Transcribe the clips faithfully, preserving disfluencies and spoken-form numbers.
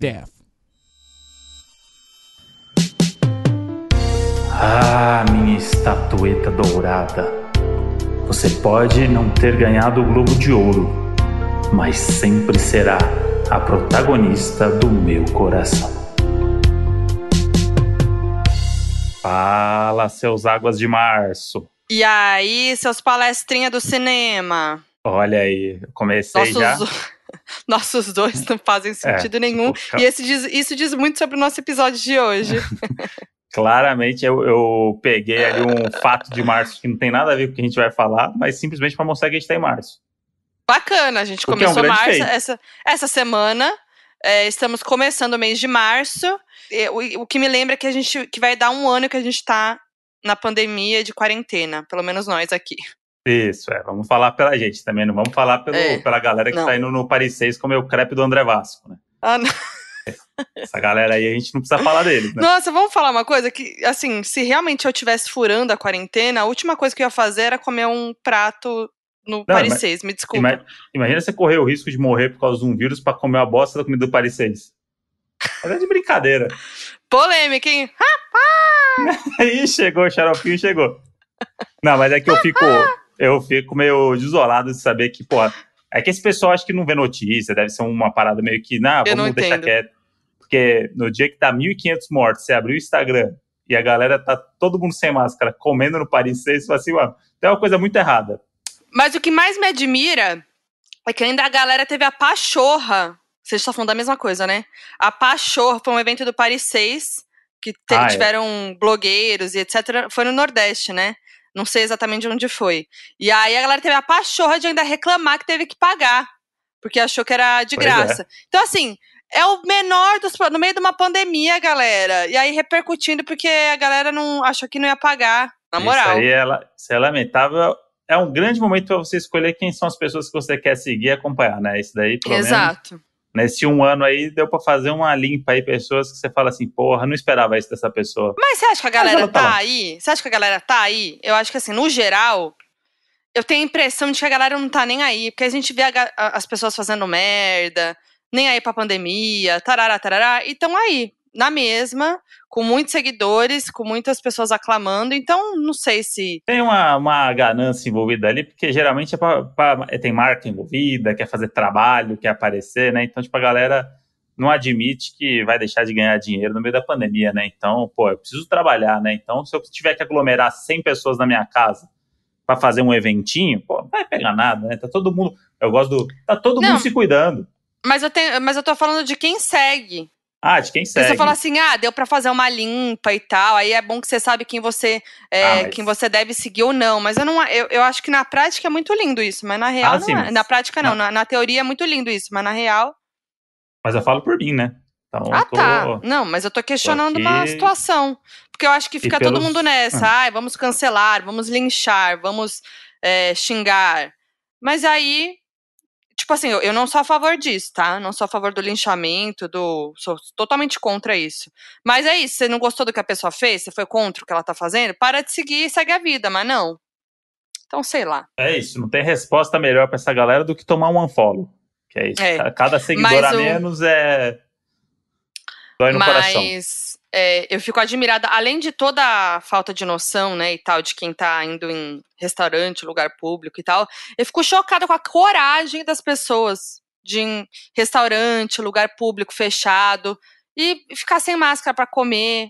Death. Ah, minha estatueta dourada. Você pode não ter ganhado o Globo de Ouro, mas sempre será a protagonista do meu coração. Fala, seus águas de março. E aí, seus palestrinhas do cinema. Olha aí, eu comecei Nossos... já... Nossos dois não fazem sentido é, nenhum. Tipo, e esse diz, isso diz muito sobre o nosso episódio de hoje. Claramente eu, eu peguei ali um fato de março que não tem nada a ver com o que a gente vai falar, mas simplesmente para mostrar que a gente está em março. Bacana, a gente Porque começou é um março. Essa, essa semana, é, estamos começando o mês de março. E, o, o que me lembra é que, a gente, que vai dar um ano que a gente está na pandemia de quarentena. Pelo menos nós aqui. Isso, é. Vamos falar pela gente também, não vamos falar pelo, é, pela galera que não. tá indo no Paris seis comer o crepe do André Vasco, né? Ah, não. Essa galera aí, a gente não precisa falar deles, né? Nossa, vamos falar uma coisa que, assim, se realmente eu estivesse furando a quarentena, a última coisa que eu ia fazer era comer um prato no não, Paris seis, me desculpa. Imagina, imagina você correr o risco de morrer por causa de um vírus pra comer a bosta da comida do Paris seis. Mas é de brincadeira. Polêmica, hein? Rapaz! Aí chegou, o xaropinho chegou. Não, mas é que eu fico... Eu fico meio desolado de saber que, porra... É que esse pessoal acho que não vê notícia, deve ser uma parada meio que... Nah, vamos não, vamos deixar quieto. Porque no dia que tá mil e quinhentos mortos, você abriu o Instagram e a galera tá todo mundo sem máscara, comendo no Paris seis, você fala assim, mano, tem uma coisa muito errada. Mas o que mais me admira é que ainda a galera teve a Pachorra. Vocês estão falando da mesma coisa, né? A Pachorra foi um evento do Paris seis, que te, ah, tiveram é. blogueiros e etcétera. Foi no Nordeste, né? Não sei exatamente de onde foi. E aí a galera teve a pachorra de ainda reclamar que teve que pagar. Porque achou que era de pois graça. É. Então, assim, é o menor dos... No meio de uma pandemia, galera. E aí repercutindo porque a galera não achou que não ia pagar. Na moral. Isso aí é, isso é lamentável. É um grande momento para você escolher quem são as pessoas que você quer seguir e acompanhar, né? Isso daí, pelo Exato. menos... Nesse um ano aí, deu pra fazer uma limpa aí, pessoas que você fala assim, porra, não esperava isso dessa pessoa. Mas você acha que a galera tá, tá aí? Você acha que a galera tá aí? Eu acho que assim, no geral, eu tenho a impressão de que a galera não tá nem aí. Porque a gente vê a, a, as pessoas fazendo merda, nem aí pra pandemia, tarará, tarará. E tão aí, na mesma, com muitos seguidores, com muitas pessoas aclamando. Então, não sei se... Tem uma, uma ganância envolvida ali, porque geralmente é pra, pra, tem marca envolvida, quer fazer trabalho, quer aparecer, né? Então, tipo, a galera não admite que vai deixar de ganhar dinheiro no meio da pandemia, né? Então, pô, eu preciso trabalhar, né? Então, se eu tiver que aglomerar cem pessoas na minha casa pra fazer um eventinho, pô, não vai pegar nada, né? Tá todo mundo... Eu gosto do... Tá todo não, mundo se cuidando. Mas eu, tenho, mas eu tô falando de quem segue. Ah, de quem segue. Você fala assim, ah, deu pra fazer uma limpa e tal, aí é bom que você sabe quem você, é, ah, mas... quem você deve seguir ou não. Mas eu, não, eu, eu acho que na prática é muito lindo isso, mas na real ah, não sim, é. Mas... Na prática não, não. Na, na teoria é muito lindo isso, mas na real... Mas eu falo por mim, né? Então, ah, eu tô... tá. Não, mas eu tô questionando tô uma situação. Porque eu acho que fica pelos... todo mundo nessa. Ah. Ai, vamos cancelar, vamos linchar, vamos é, xingar. Mas aí... Tipo assim, eu, eu não sou a favor disso, tá? Não sou a favor do linchamento, do... Sou totalmente contra isso. Mas é isso, você não gostou do que a pessoa fez? Você foi contra o que ela tá fazendo? Para de seguir e segue a vida, mas não. Então, sei lá. É isso, não tem resposta melhor pra essa galera do que tomar um unfollow. Que é isso. É. Cada seguidor a menos é... Dói no coração. Mas é, eu fico admirada, além de toda a falta de noção, né, e tal, de quem tá indo em restaurante, lugar público e tal, eu fico chocada com a coragem das pessoas de ir em restaurante, lugar público fechado e ficar sem máscara pra comer.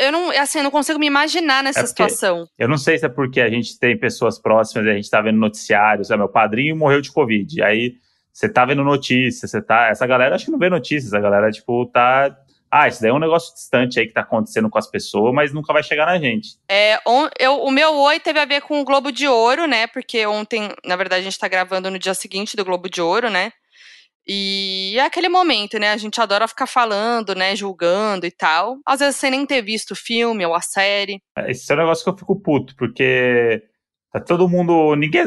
Eu não, assim, eu não consigo me imaginar nessa é situação. Eu não sei se é porque a gente tem pessoas próximas, a gente tá vendo noticiários, meu padrinho morreu de Covid, aí você tá vendo notícias, você tá... Essa galera acho que não vê notícias, a galera, tipo, tá... Ah, isso daí é um negócio distante aí que tá acontecendo com as pessoas, mas nunca vai chegar na gente. É, on, eu, o meu oi teve a ver com o Globo de Ouro, né? Porque ontem, na verdade, a gente tá gravando no dia seguinte do Globo de Ouro, né? E é aquele momento, né? A gente adora ficar falando, né? Julgando e tal. Às vezes sem nem ter visto o filme ou a série. Esse é um negócio que eu fico puto, porque... Tá todo mundo... ninguém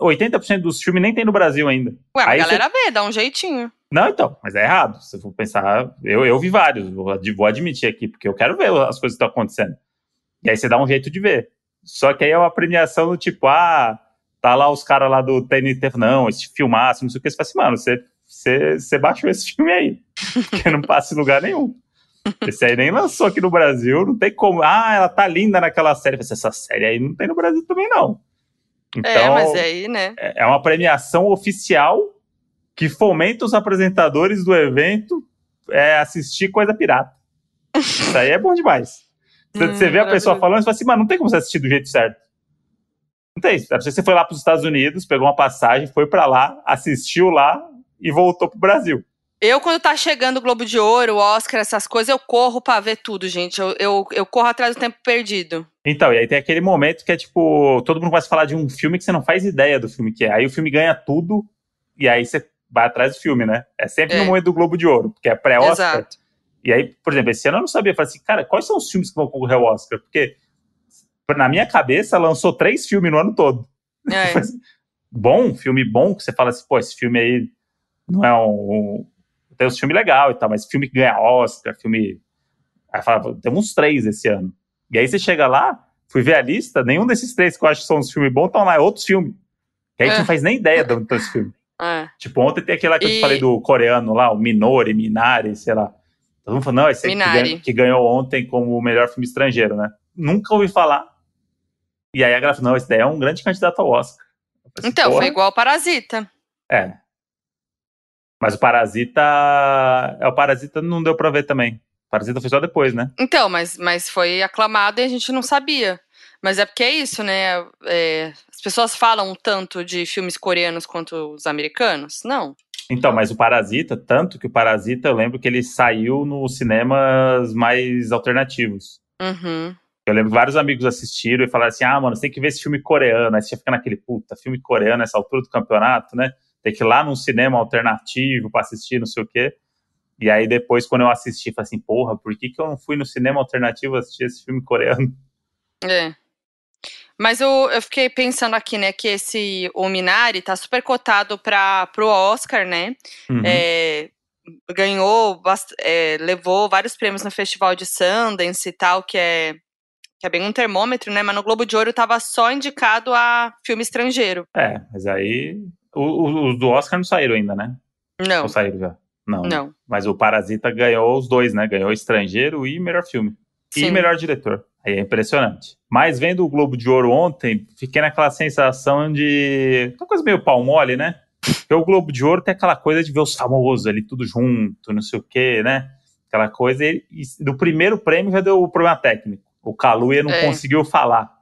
oitenta por cento dos filmes nem tem no Brasil ainda. Ué, aí a galera você... vê, dá um jeitinho. Não, então, mas é errado. Se eu for pensar... Eu, eu vi vários, vou admitir aqui, porque eu quero ver as coisas que estão acontecendo. E aí você dá um jeito de ver. Só que aí é uma premiação do tipo, ah, tá lá os caras lá do T N T, não, esse filmaço, não sei o que. Você fala assim, mano, você, você baixou esse filme aí, porque não passa em lugar nenhum. Esse aí nem lançou aqui no Brasil, não tem como. Ah, ela tá linda naquela série. Essa série aí não tem no Brasil também, não. Então, é, mas aí, né? É uma premiação oficial que fomenta os apresentadores do evento é, assistir coisa pirata. Isso aí é bom demais. Você, hum, você vê a pessoa falando, você fala assim, mas não tem como você assistir do jeito certo. Não tem. Você foi lá pros Estados Unidos, pegou uma passagem, foi pra lá, assistiu lá e voltou pro Brasil. Eu, quando tá chegando o Globo de Ouro, o Oscar, essas coisas, eu corro pra ver tudo, gente. Eu, eu, eu corro atrás do tempo perdido. Então, e aí tem aquele momento que é tipo, todo mundo começa a falar de um filme que você não faz ideia do filme que é. Aí o filme ganha tudo, e aí você vai atrás do filme, né? É sempre é. no momento do Globo de Ouro, porque é pré-Oscar. Exato. E aí, por exemplo, esse ano eu não sabia. Eu falei assim, cara, quais são os filmes que vão concorrer ao Oscar? Porque, na minha cabeça, lançou três filmes no ano todo. É. Bom, filme bom, que você fala assim, pô, esse filme aí não é um... um tem uns filmes legais e tal, mas filme que ganha Oscar, filme... Aí fala, tem uns três esse ano. E aí você chega lá, fui ver a lista, nenhum desses três que eu acho que são uns filmes bons estão lá, é outros filmes. E aí é. você não faz nem ideia de onde estão esses filmes. É. Tipo, ontem tem aquele lá que e... eu te falei do coreano lá, o Minori, Minari, sei lá. Todo mundo falando, não, esse aqui que ganhou ontem como o melhor filme estrangeiro, né? Nunca ouvi falar. E aí a galera falou, não, esse daí é um grande candidato ao Oscar. Pensei, então, porra. Foi igual ao Parasita. É. Mas o Parasita... O Parasita não deu pra ver também. O Parasita foi só depois, né? Então, mas, mas foi aclamado e a gente não sabia. Mas é porque é isso, né? É, as pessoas falam tanto de filmes coreanos quanto os americanos? Não. Então, mas o Parasita, tanto que o Parasita, eu lembro que ele saiu nos cinemas mais alternativos. Uhum. Eu lembro que vários amigos assistiram e falaram assim, ah, mano, você tem que ver esse filme coreano. Aí você fica naquele, puta, filme coreano nessa altura do campeonato, né? Tem que ir lá num cinema alternativo pra assistir, não sei o quê. E aí depois, quando eu assisti, falei assim, porra, por que que eu não fui no cinema alternativo assistir esse filme coreano? É. Mas eu, eu fiquei pensando aqui, né, que esse o Minari tá super cotado pra, pro Oscar, né? Uhum. É, ganhou, é, levou vários prêmios no Festival de Sundance e tal, que é, que é bem um termômetro, né? Mas no Globo de Ouro tava só indicado a filme estrangeiro. É, mas aí... Os do Oscar não saíram ainda, né? Não. Não saíram já? Não. Não. Mas o Parasita ganhou os dois, né? Ganhou estrangeiro e melhor filme. Sim. E melhor diretor. Aí é impressionante. Mas vendo o Globo de Ouro ontem, fiquei naquela sensação de... Uma coisa meio pau mole, né? Porque o Globo de Ouro tem aquela coisa de ver os famosos ali tudo junto, não sei o quê, né? Aquela coisa... E do primeiro prêmio já deu o problema técnico. O Kaluuya não é. conseguiu falar.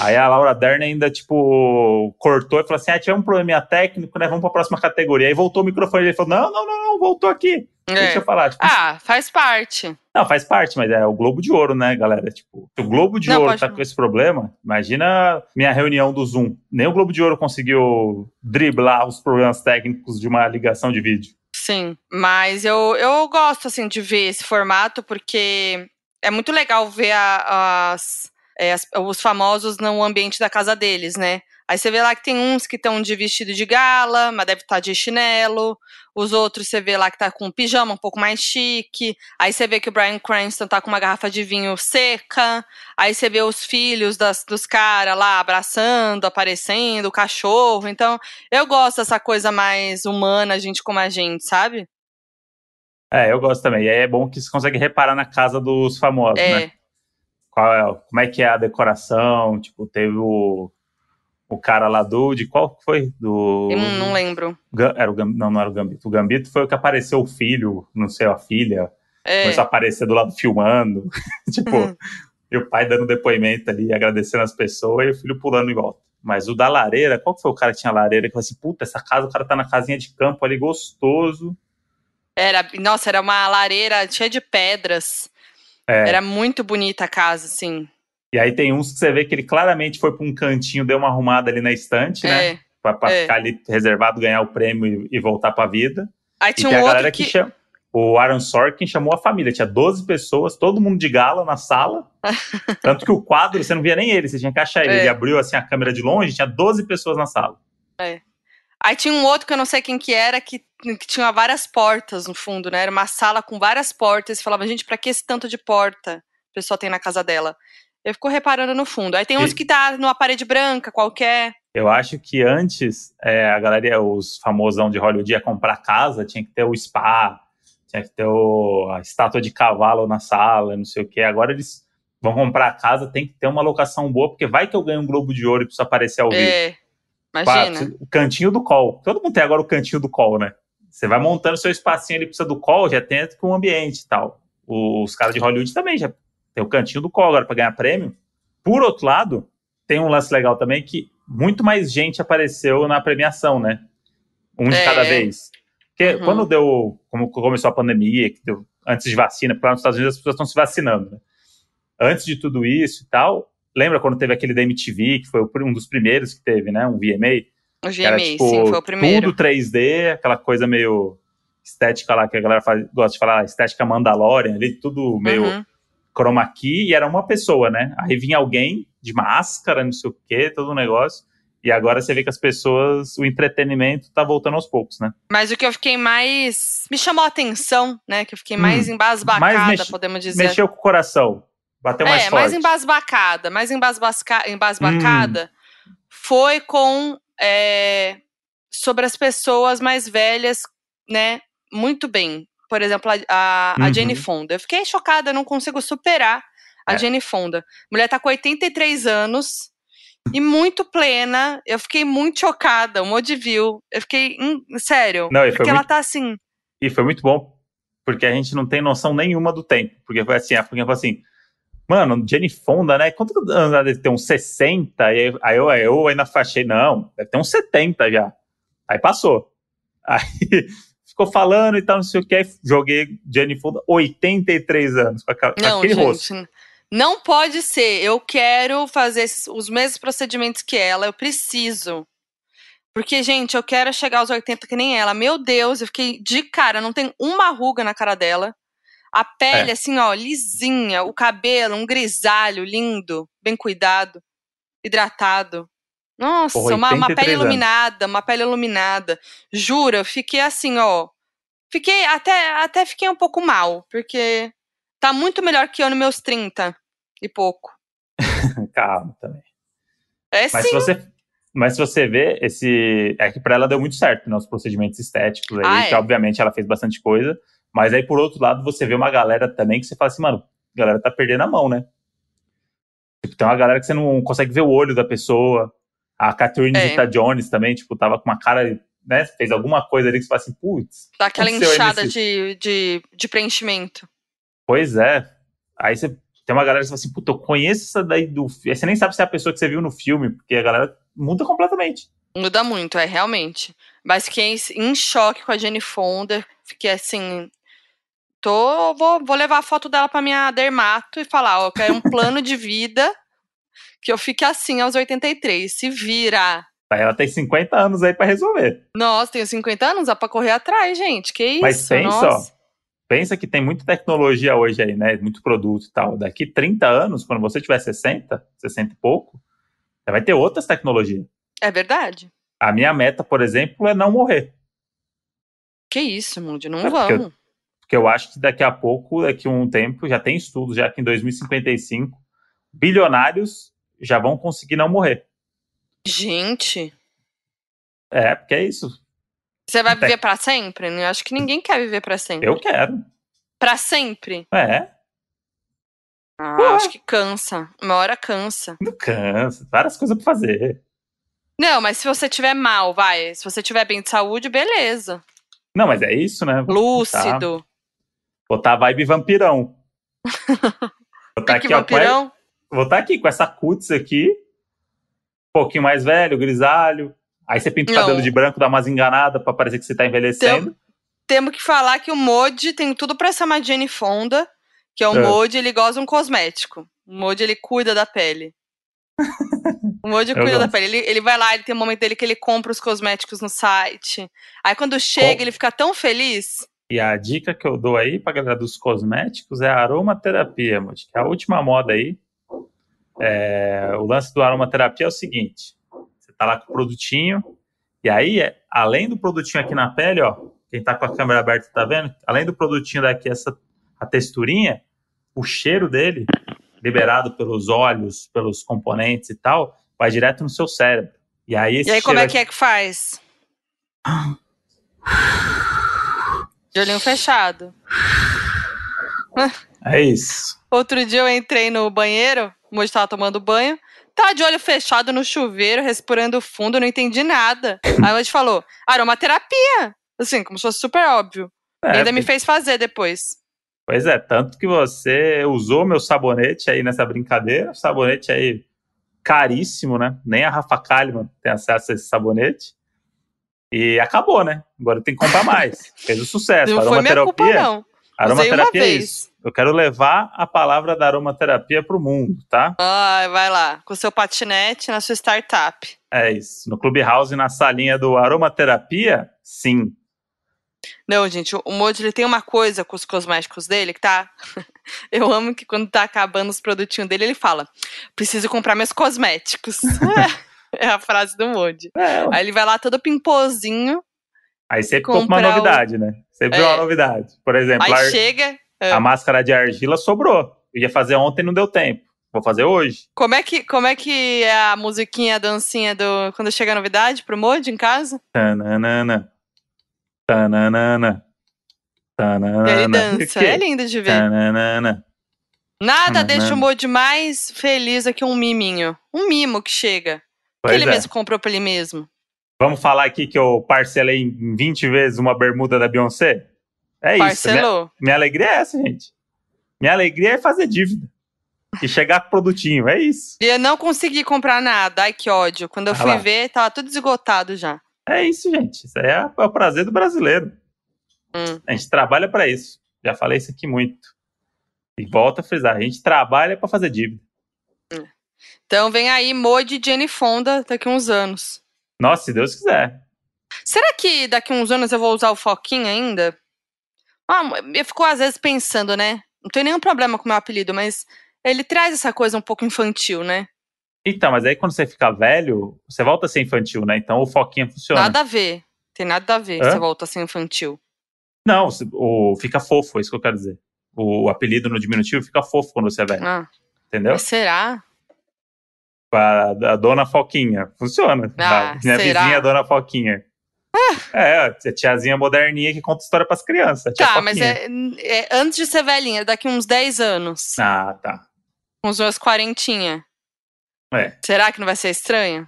Aí a Laura Dern ainda, tipo, cortou e falou assim, ah, tivemos um probleminha técnico, né, vamos pra próxima categoria. Aí voltou o microfone e ele falou, não, não, não, não, voltou aqui. É. Deixa eu falar. Tipo, ah, faz parte. Não, faz parte, mas é o Globo de Ouro, né, galera? Tipo, se o Globo de não, Ouro pode... tá com esse problema, imagina minha reunião do Zoom. Nem o Globo de Ouro conseguiu driblar os problemas técnicos de uma ligação de vídeo. Sim, mas eu, eu gosto, assim, de ver esse formato, porque é muito legal ver a, as... É, os famosos no ambiente da casa deles, né? Aí você vê lá que tem uns que estão de vestido de gala, mas deve estar de chinelo. Os outros você vê lá que tá com pijama um pouco mais chique. Aí você vê que o Bryan Cranston tá com uma garrafa de vinho seca. Aí você vê os filhos das, dos caras lá abraçando, aparecendo, o cachorro. Então, eu gosto dessa coisa mais humana, gente como a gente, sabe? É, eu gosto também. E aí é bom que você consegue reparar na casa dos famosos, é. né? Qual é, como é que é a decoração, tipo, teve o, o cara lá do, de qual foi? Do, eu não lembro. Era o, não, não era o Gambito, o Gambito foi o que apareceu o filho, não sei, a filha, é. começou a aparecer do lado filmando, tipo, uhum. e o pai dando depoimento ali, agradecendo as pessoas, e o filho pulando em volta. Mas o da lareira, qual que foi o cara que tinha lareira, que falou assim, puta, essa casa, o cara tá na casinha de campo ali, gostoso. Era, nossa, era uma lareira cheia de pedras. É. Era muito bonita a casa, assim. E aí tem uns que você vê que ele claramente foi pra um cantinho, deu uma arrumada ali na estante, é. né? Pra, pra é. ficar ali reservado, ganhar o prêmio e, e voltar pra vida. Aí tinha e um a galera que... que cham... O Aaron Sorkin chamou a família. Tinha doze pessoas, todo mundo de gala na sala. Tanto que o quadro, você não via nem ele, você tinha que achar ele. É. Ele abriu assim a câmera de longe, tinha doze pessoas na sala. É. Aí tinha um outro que eu não sei quem que era, que, que tinha várias portas no fundo, né? Era uma sala com várias portas. E falava, gente, pra que esse tanto de porta o pessoal tem na casa dela? Eu fico reparando no fundo. Aí tem uns que tá numa parede branca, qualquer. Eu acho que antes, é, a galera, os famosão de Hollywood ia comprar casa, tinha que ter o spa, tinha que ter o, a estátua de cavalo na sala, não sei o quê. Agora eles vão comprar a casa, tem que ter uma locação boa, porque vai que eu ganho um Globo de Ouro e preciso aparecer ao vivo. É, imagina. Pá, o cantinho do call. Todo mundo tem agora o cantinho do call, né? Você vai montando seu espacinho ali, precisa do call, já tem com um ambiente e tal. Os caras de Hollywood também já tem o cantinho do call agora para ganhar prêmio. Por outro lado, tem um lance legal também que muito mais gente apareceu na premiação, né? Um de é. cada vez. Porque uhum. quando deu, como começou a pandemia, que deu, antes de vacina, porque lá nos Estados Unidos as pessoas estão se vacinando, né? Antes de tudo isso e tal, lembra quando teve aquele da M T V, que foi um dos primeiros que teve, né? Um V M A. O V M A, era, tipo, sim, foi o primeiro. Tudo três D, aquela coisa meio estética lá, que a galera faz, gosta de falar, estética Mandalorian, ali, tudo meio uhum. chroma key, e era uma pessoa, né? Aí vinha alguém de máscara, não sei o quê, todo um negócio, e agora você vê que as pessoas, o entretenimento tá voltando aos poucos, né? Mas o que eu fiquei mais... me chamou a atenção, né? Que eu fiquei mais hum, embasbacada, mais mex... podemos dizer. Mexeu com o coração, bateu é, mais forte. É, mais embasbacada, mais embasbasca... embasbacada hum. foi com... É, sobre as pessoas mais velhas, né, muito bem. Por exemplo, a, a, uhum. a Jane Fonda. Eu fiquei chocada, não consigo superar a é. Jane Fonda. A mulher tá com oitenta e três anos e muito plena. Eu fiquei muito chocada, um monte de view. Eu fiquei, hum, sério, não, porque ela muito, tá assim... E foi muito bom, porque a gente não tem noção nenhuma do tempo. Porque foi assim, a Funha falou assim... Mano, Jane Fonda, né? Quanto anos ela deve ter? Uns sessenta? Aí, aí eu, eu ainda fachei, não, deve ter uns setenta já. Aí passou. Aí ficou falando e tal, não sei o que. Aí joguei Jane Fonda, oitenta e três anos, com aquele não, gente, rosto. Não pode ser. Eu quero fazer esses, os mesmos procedimentos que ela, eu preciso. Porque, gente, eu quero chegar aos oitenta que nem ela. Meu Deus, eu fiquei de cara, não tem uma ruga na cara dela. A pele, é. assim, ó, lisinha. O cabelo, um grisalho lindo, bem cuidado, hidratado. Nossa, porra, uma, uma pele anos. iluminada, uma pele iluminada. Juro, eu fiquei assim, ó. Fiquei, até, até fiquei um pouco mal, porque tá muito melhor que eu nos meus trinta e pouco. Calma também. É mas sim. Se você, mas se você vê, esse, é que pra ela deu muito certo, né, os procedimentos estéticos aí, ah, é. que obviamente ela fez bastante coisa. Mas aí, por outro lado, você vê uma galera também que você fala assim, mano, a galera tá perdendo a mão, né? Tipo, tem uma galera que você não consegue ver o olho da pessoa. A Catherine é. Zeta-Jones também, tipo, tava com uma cara, né? Fez alguma coisa ali que você fala assim, putz. Tá aquela inchada de, de, de preenchimento. Pois é. Aí você tem uma galera que você fala assim, puta, eu conheço essa daí do filme. Aí você nem sabe se é a pessoa que você viu no filme, porque a galera muda completamente. Muda muito, é, realmente. Mas fiquei em choque com a Jane Fonda, fiquei assim... Tô, vou, vou levar a foto dela pra minha dermato e falar, ó, eu quero um plano de vida que eu fique assim aos oitenta e três, se vira. Ela tem cinquenta anos aí pra resolver. Nossa, tenho cinquenta anos, dá pra correr atrás, gente, que isso. Mas pensa, ó, pensa que tem muita tecnologia hoje aí, né, muito produto e tal. Daqui trinta anos, quando você tiver sessenta, sessenta e pouco, você vai ter outras tecnologias. É verdade. A minha meta, por exemplo, é não morrer. Que isso, Mundi, não é vamos. Porque eu acho que daqui a pouco, daqui a um tempo, já tem estudos, já que em dois mil e cinquenta e cinco, bilionários já vão conseguir não morrer. Gente! É, porque é isso. Você vai Até... viver pra sempre? Eu acho que ninguém quer viver pra sempre. Eu quero. Pra sempre? É. Ah, eu acho que cansa. Uma hora cansa. Não cansa. Várias coisas pra fazer. Não, mas se você tiver mal, vai. Se você tiver bem de saúde, beleza. Não, mas é isso, né? Lúcido. Tá. Botar a vibe vampirão. Botar aqui, vampirão? Ó, vou estar aqui com essa cutis aqui. Um pouquinho mais velho, grisalho. Aí você pinta o cabelo de branco, dá umas enganadas pra parecer que você tá envelhecendo. Temos que falar que o Modi tem tudo pra essa Jane Fonda, que é o é. Modi, ele gosta de um cosmético. O Modi, ele cuida da pele. O Modi cuida da pele. Ele, ele vai lá, ele tem um momento dele que ele compra os cosméticos no site. Aí quando chega, Com... ele fica tão feliz. E a dica que eu dou aí pra galera dos cosméticos é a aromaterapia, Modi, que é a última moda aí. É... O lance do aromaterapia é o seguinte: você tá lá com o produtinho, e aí, além do produtinho aqui na pele, ó, quem tá com a câmera aberta tá vendo? Além do produtinho daqui, essa a texturinha, o cheiro dele liberado pelos olhos, pelos componentes e tal, vai direto no seu cérebro. E aí, e aí como é que é que faz? De olhinho fechado. É isso. Outro dia eu entrei no banheiro, o Moji tava tomando banho, tava de olho fechado no chuveiro, respirando fundo, não entendi nada. Aí o Moji falou, aromaterapia. Assim, como se fosse super óbvio. É, e ainda me fez fazer depois. Pois é, tanto que você usou meu sabonete aí nessa brincadeira, sabonete aí caríssimo, né? Nem a Rafa Kalimann tem acesso a esse sabonete. E acabou, né? Agora tem que comprar mais. Fez um sucesso. Não foi minha culpa, não. Aromaterapia é isso. Eu quero levar a palavra da aromaterapia pro mundo, tá? Ah, vai lá. Com seu patinete na sua startup. É isso. No Clubhouse, na salinha do aromaterapia, sim. Não, gente, o Moji, ele tem uma coisa com os cosméticos dele, que tá... Eu amo que quando tá acabando os produtinhos dele, ele fala, preciso comprar meus cosméticos. É a frase do Moji. É. Aí ele vai lá todo pimposinho. Aí sempre compra uma novidade, o... né? Sempre é. Uma novidade. Por exemplo, aí a, ar... chega, a é. máscara de argila sobrou. Eu ia fazer ontem, não deu tempo. Vou fazer hoje. Como é que, como é, que é a musiquinha, a dancinha do... Quando chega a novidade pro Moji em casa? Tananana. Tananana. Tananana. Ele dança, é lindo de ver. Tananana. Nada tananana. Deixa o Moji mais feliz do que um miminho. Um mimo que chega. Pois que ele é. mesmo comprou pra ele mesmo. Vamos falar aqui que eu parcelei em vinte vezes uma bermuda da Beyoncé? É Parcelou. isso. Parcelou. Minha, minha alegria é essa, gente. Minha alegria é fazer dívida. E chegar com produtinho, é isso. E eu não consegui comprar nada. Ai, que ódio. Quando eu ah, fui lá. ver, tava tudo esgotado já. É isso, gente. Isso aí é, é o prazer do brasileiro. Hum. A gente trabalha pra isso. Já falei isso aqui muito. E volta a frisar. A gente trabalha pra fazer dívida. Hum. Então vem aí Moji e Jane Fonda daqui a uns anos. Nossa, se Deus quiser. Será que daqui a uns anos eu vou usar o foquinho ainda? Ah, eu fico às vezes pensando, né? Não tem nenhum problema com o meu apelido, mas ele traz essa coisa um pouco infantil, né? Então, mas aí quando você ficar velho, você volta a ser infantil, né? Então o foquinho funciona. Nada a ver. Tem nada a ver. Hã? Você volta a ser infantil. Não, o fica fofo, é isso que eu quero dizer. O apelido no diminutivo fica fofo quando você é velho. Ah. Entendeu? Mas será? A, a Dona Foquinha. Funciona. Ah, minha será? vizinha, a Dona Foquinha. Ah. É, a tiazinha moderninha que conta história pras crianças. Tá, Foquinha. Mas é, é antes de ser velhinha, daqui uns dez anos. Ah, tá. Uns umas quarentinha. É. Será que não vai ser estranho?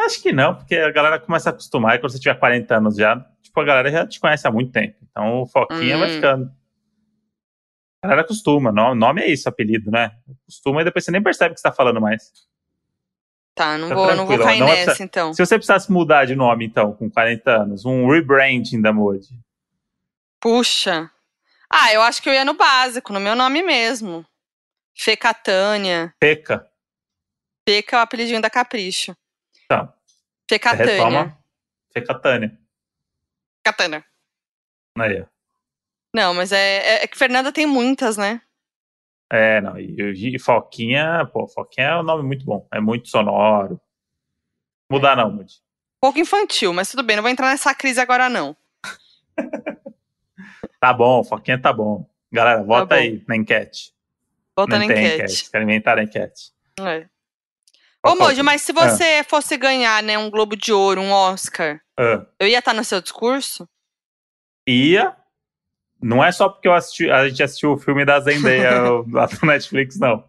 Acho que não, porque a galera começa a acostumar. E quando você tiver quarenta anos já, tipo, a galera já te conhece há muito tempo. Então, o Foquinha hum. vai ficando. A galera acostuma. Nome é isso, apelido, né? Acostuma e depois você nem percebe o que você tá falando mais. Tá, não, tá vou, não vou cair não nessa, precisa, então. Se você precisasse mudar de nome, então, com quarenta anos, um rebranding da Moji. Puxa. Ah, eu acho que eu ia no básico, no meu nome mesmo. Fê Catânia. Peca. Peca é o apelidinho da Capricho. Tá. Fê Catânia. Retoma. Fê Catânia. Catânia. Aí, ó. Não, mas é, é, é que Fernanda tem muitas, né? É, não, e, e Foquinha, pô, Foquinha é um nome muito bom, é muito sonoro. Mudar não, Moji. Pouco infantil, mas tudo bem, não vou entrar nessa crise agora não. Tá bom, Foquinha tá bom. Galera, vota tá aí na enquete. Vota não na enquete. enquete. Quero inventar a enquete. É. Ô, Moji, mas se você ah. fosse ganhar, né, um Globo de Ouro, um Oscar, ah. eu ia estar no seu discurso? Ia. Não é só porque eu assisti, a gente assistiu o filme da Zendaya lá no Netflix, não.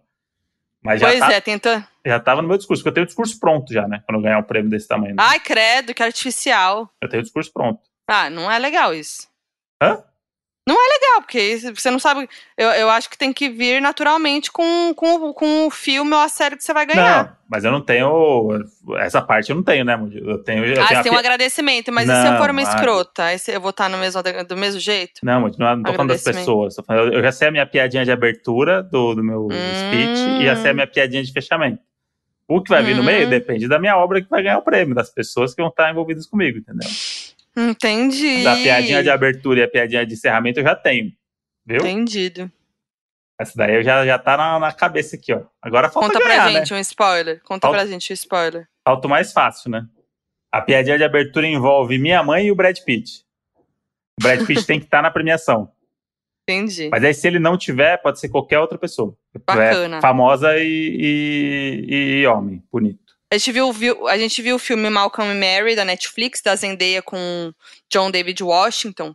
Mas já pois tá, é, tentou. Já tava no meu discurso, porque eu tenho o discurso pronto já, né? Quando eu ganhar um prêmio desse tamanho. Né? Ai, credo, que artificial. Eu tenho o discurso pronto. Ah, não é legal isso. Hã? Não é legal, porque você não sabe... Eu, eu acho que tem que vir naturalmente com, com, com o filme ou a série que você vai ganhar. Não, mas eu não tenho... Essa parte eu não tenho, né? Eu tenho, eu ah, você tem um agradecimento, mas não, e se eu for uma escrota? Aí eu vou estar no mesmo, do mesmo jeito? Não, não, não tô falando das pessoas. Tô falando, eu já sei a minha piadinha de abertura do, do meu hum. speech e já sei a minha piadinha de fechamento. O que vai vir hum. no meio depende da minha obra que vai ganhar o prêmio, das pessoas que vão estar envolvidas comigo, entendeu? Entendi. Da piadinha de abertura e a piadinha de encerramento eu já tenho, viu? Entendido. Essa daí já, já tá na, na cabeça aqui, ó. Agora falta Conta ganhar, pra gente né? um spoiler. Conta falta, pra gente um spoiler. Falta o mais fácil, né? A piadinha de abertura envolve minha mãe e o Brad Pitt. O Brad Pitt tem que estar tá na premiação. Entendi. Mas aí, se ele não tiver, pode ser qualquer outra pessoa. Bacana. É famosa e, e, e homem, bonito. A gente viu, viu, a gente viu o filme Malcolm e Mary, da Netflix, da Zendaya com John David Washington.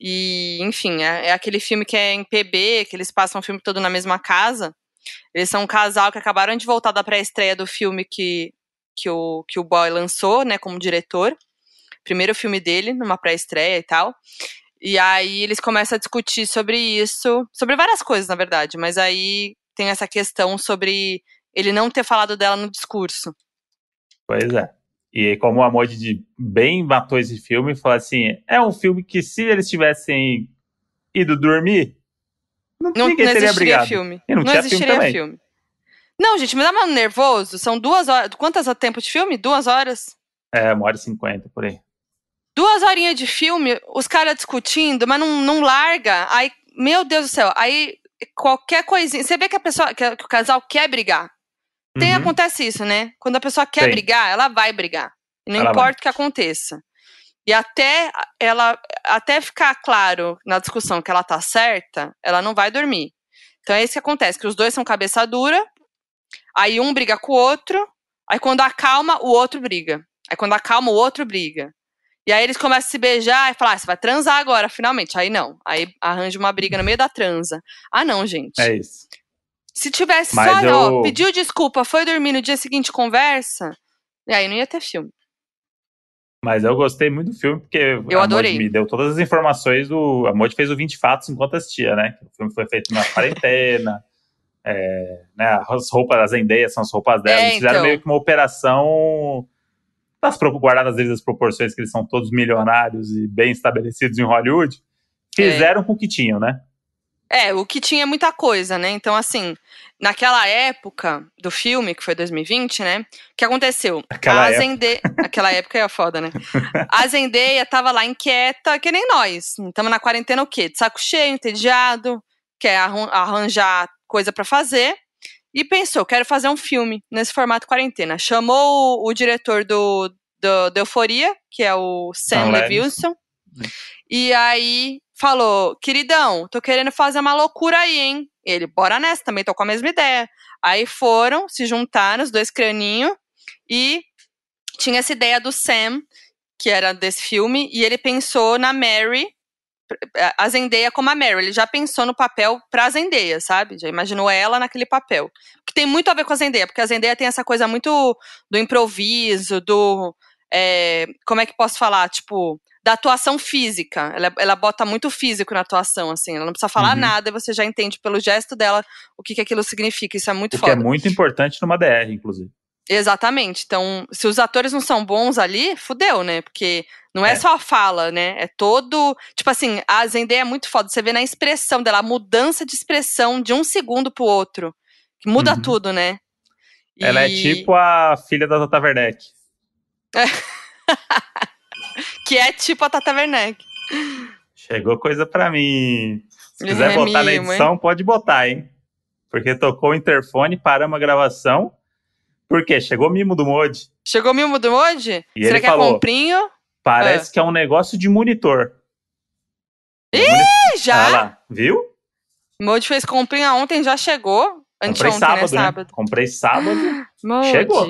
E, enfim, é, é aquele filme que é em P B, que eles passam o filme todo na mesma casa. Eles são um casal que acabaram de voltar da pré-estreia do filme que, que, o, que o Boy lançou, né, como diretor. Primeiro filme dele, numa pré-estreia e tal. E aí eles começam a discutir sobre isso, sobre várias coisas, na verdade. Mas aí tem essa questão sobre ele não ter falado dela no discurso. Pois é. E como a Modi bem matou esse filme, falou assim, é um filme que se eles tivessem ido dormir, não, não, ninguém não teria brigado. Filme. E não, não tinha existiria filme, também. filme. Não, gente, me dá um nervoso. São duas horas. Quantas tempo de filme? Duas horas? É, uma hora e cinquenta, por aí. Duas horinhas de filme, os caras discutindo, mas não, não larga. Aí, meu Deus do céu, aí qualquer coisinha... Você vê que a pessoa, que o casal quer brigar. Tem, uhum. Acontece isso, né? Quando a pessoa quer Sim. brigar, ela vai brigar. Não ela importa vai. o que aconteça. E até, ela, até ficar claro na discussão que ela tá certa, ela não vai dormir. Então é isso que acontece, que os dois são cabeça dura, aí um briga com o outro, aí quando acalma, o outro briga. Aí quando acalma, o outro briga. E aí eles começam a se beijar e falar, ah, você vai transar agora, finalmente. Aí não, aí arranja uma briga no meio da transa. Ah não, gente. É isso. Se tivesse Mas só, eu... ó, pediu desculpa, foi dormir no dia seguinte, conversa, e aí não ia ter filme. Mas eu gostei muito do filme, porque eu a Modi me deu todas as informações, do... a Modi fez o vinte Fatos enquanto assistia, né? O filme foi feito na quarentena, é, né? As roupas da Zendaya são as roupas dela, é, eles fizeram então... meio que uma operação... Das guardadas deles as proporções, que eles são todos milionários e bem estabelecidos em Hollywood, fizeram é. com o que tinham, né? É, o que tinha é muita coisa, né? Então, assim, naquela época do filme, que foi dois mil e vinte, né? O que aconteceu? Aquela a época. Zende... Aquela época é foda, né? A Zendaya tava lá inquieta, que nem nós. Estamos na quarentena o quê? De saco cheio, entediado, quer arranjar coisa pra fazer. E pensou, quero fazer um filme nesse formato quarentena. Chamou o, o diretor do, do, do Euforia, que é o Sam Levinson. E aí falou, queridão, tô querendo fazer uma loucura aí, hein? Ele, bora nessa, também tô com a mesma ideia. Aí foram, se juntaram, os dois craninhos. E tinha essa ideia do Sam, que era desse filme. E ele pensou na Mary... A Zendaya como a Mary, ele já pensou no papel pra Zendaya, sabe? Já imaginou ela naquele papel. Que tem muito a ver com a Zendaya, porque a Zendaya tem essa coisa muito do improviso, do... É, como é que posso falar? Tipo, da atuação física. Ela, ela bota muito físico na atuação, assim. Ela não precisa falar uhum. nada e você já entende pelo gesto dela o que, que aquilo significa. Isso é muito foda. O que é muito importante numa D R, inclusive. Exatamente. Então, se os atores não são bons ali, fudeu, né? Porque não é, é só a fala, né? É todo... Tipo assim, a Zendaya é muito foda. Você vê na expressão dela, a mudança de expressão de um segundo pro outro. Que muda uhum. tudo, né? Ela e... é tipo a filha da Tata Werneck. É. Que é tipo a Tata Werneck. Chegou coisa pra mim. Se quiser é botar mimo, na edição, hein? Pode botar, hein? Porque tocou o interfone, paramos a gravação. Por quê? Chegou mimo do Modi. Chegou mimo do Modi? E será ele que falou, é comprinho? Parece ah. que é um negócio de monitor. Ih, monitor. já! Ah, lá. Viu? Modi fez comprinha ontem, já chegou. Comprei ontem, sábado, né? sábado. Né? Comprei sábado. Modi. Chegou.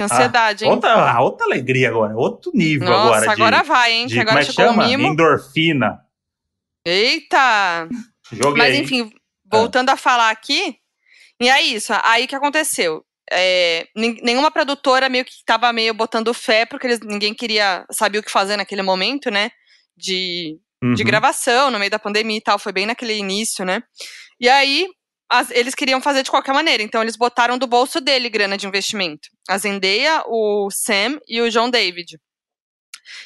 Ansiedade, ah, hein? Outra, outra alegria agora. Outro nível. Nossa, agora. Nossa, agora vai, hein? De, que agora como chegou chama? O mimo. Endorfina. Eita! Joguei. Mas enfim, voltando ah. a falar aqui... E é isso, aí que aconteceu? É, nenhuma produtora meio que tava meio botando fé, porque eles, ninguém queria saber o que fazer naquele momento, né? De, uhum. de gravação, no meio da pandemia e tal, foi bem naquele início, né? E aí, as, eles queriam fazer de qualquer maneira, então eles botaram do bolso dele grana de investimento. A Zendaya, o Sam e o John David.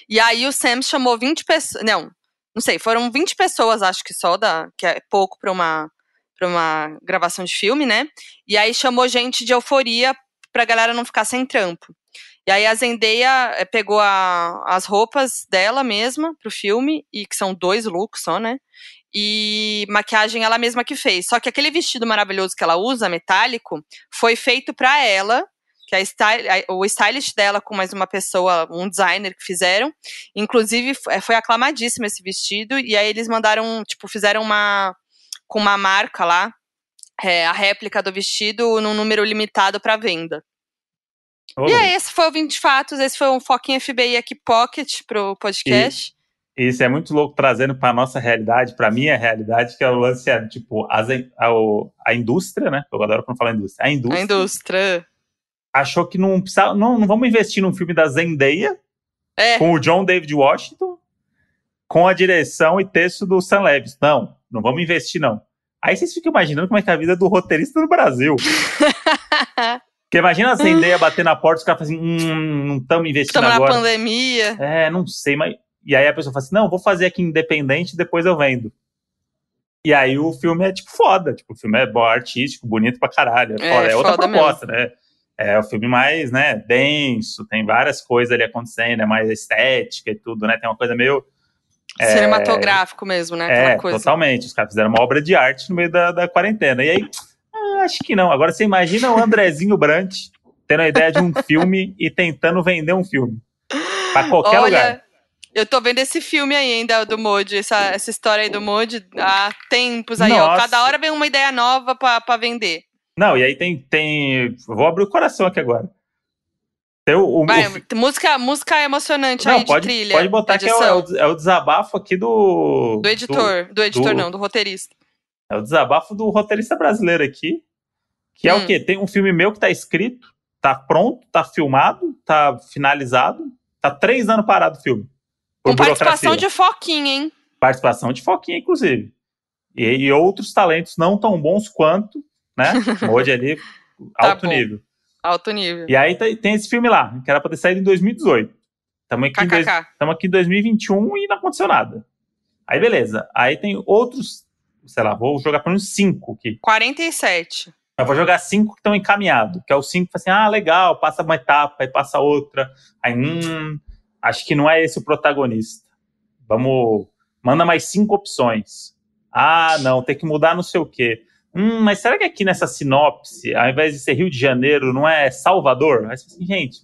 E aí o Sam chamou vinte pessoas, não, não sei, foram vinte pessoas, acho que só, da, que é pouco pra uma... pra uma gravação de filme, né? E aí chamou gente de Euforia pra galera não ficar sem trampo. E aí a Zendaya pegou a, as roupas dela mesma pro filme, e que são dois looks só, né? E maquiagem ela mesma que fez. Só que aquele vestido maravilhoso que ela usa, metálico, foi feito pra ela que a style, a, o stylist dela com mais uma pessoa, um designer que fizeram, inclusive foi aclamadíssimo esse vestido, e aí eles mandaram, tipo, fizeram uma, com uma marca lá, é, a réplica do vestido num número limitado para venda. Oh. E aí, esse foi o vinte Fatos, esse foi um Foquinha F B I aqui pocket pro podcast. E isso é muito louco, trazendo pra nossa realidade, pra minha realidade, que é o lance, é, tipo, as, a, a indústria, né? Eu adoro quando fala indústria. A indústria. A indústria. Achou que não precisava, não, não vamos investir num filme da Zendaya, é. com o John David Washington, com a direção e texto do Sam Levis. Não, não vamos investir, não. Aí vocês ficam imaginando como é que é a vida do roteirista no Brasil. Porque imagina a Zendaya bater na porta e os caras falam assim, hum, não estamos investindo agora. Estamos na pandemia. É, não sei, mas... E aí a pessoa fala assim, não, vou fazer aqui independente e depois eu vendo. E aí o filme é, tipo, foda. Tipo, o filme é bom, artístico, bonito pra caralho. É, foda. É outra proposta, mesmo, né? É o filme mais, né, denso, tem várias coisas ali acontecendo, é mais estética e tudo, né? Tem uma coisa meio... cinematográfico é, mesmo, né? Aquela é, coisa. Totalmente. Os caras fizeram uma obra de arte no meio da, da quarentena. E aí, ah, acho que não. Agora você imagina o Andrezinho Brant tendo a ideia de um filme e tentando vender um filme. Pra qualquer Olha, lugar. Eu tô vendo esse filme aí ainda do Modi, essa, essa história aí do Modi há tempos aí. Ó, cada hora vem uma ideia nova pra, pra vender. Não, e aí tem... tem... Vou abrir o coração aqui agora. O, o, Vai, o... Música, música emocionante, não, aí pode, de trilha. Pode botar que é o, é o desabafo aqui do... Do editor, do, do editor do, não, do roteirista. É o desabafo do roteirista brasileiro aqui, que hum. é o quê? Tem um filme meu que tá escrito, tá pronto, tá filmado, tá finalizado, tá três anos parado o filme. Com participação de Foquinha, hein? Participação de Foquinha, inclusive. E, e outros talentos não tão bons quanto, né? Hoje ali, alto tá nível. Alto nível. E aí tem esse filme lá, que era pra ter saído em dois mil e dezoito. Estamos aqui, aqui em dois mil e vinte e um e não aconteceu nada. Aí beleza. Aí tem outros, sei lá, vou jogar pelo menos cinco aqui. quarenta e sete. Eu vou jogar cinco que estão encaminhados. Que é o cinco que fala assim, ah, legal, passa uma etapa, aí passa outra. Aí, hum, acho que não é esse o protagonista. Vamos, manda mais cinco opções. Ah, não, tem que mudar não sei o quê. Hum, mas será que aqui nessa sinopse, ao invés de ser Rio de Janeiro, não é Salvador? Aí você fala assim, gente,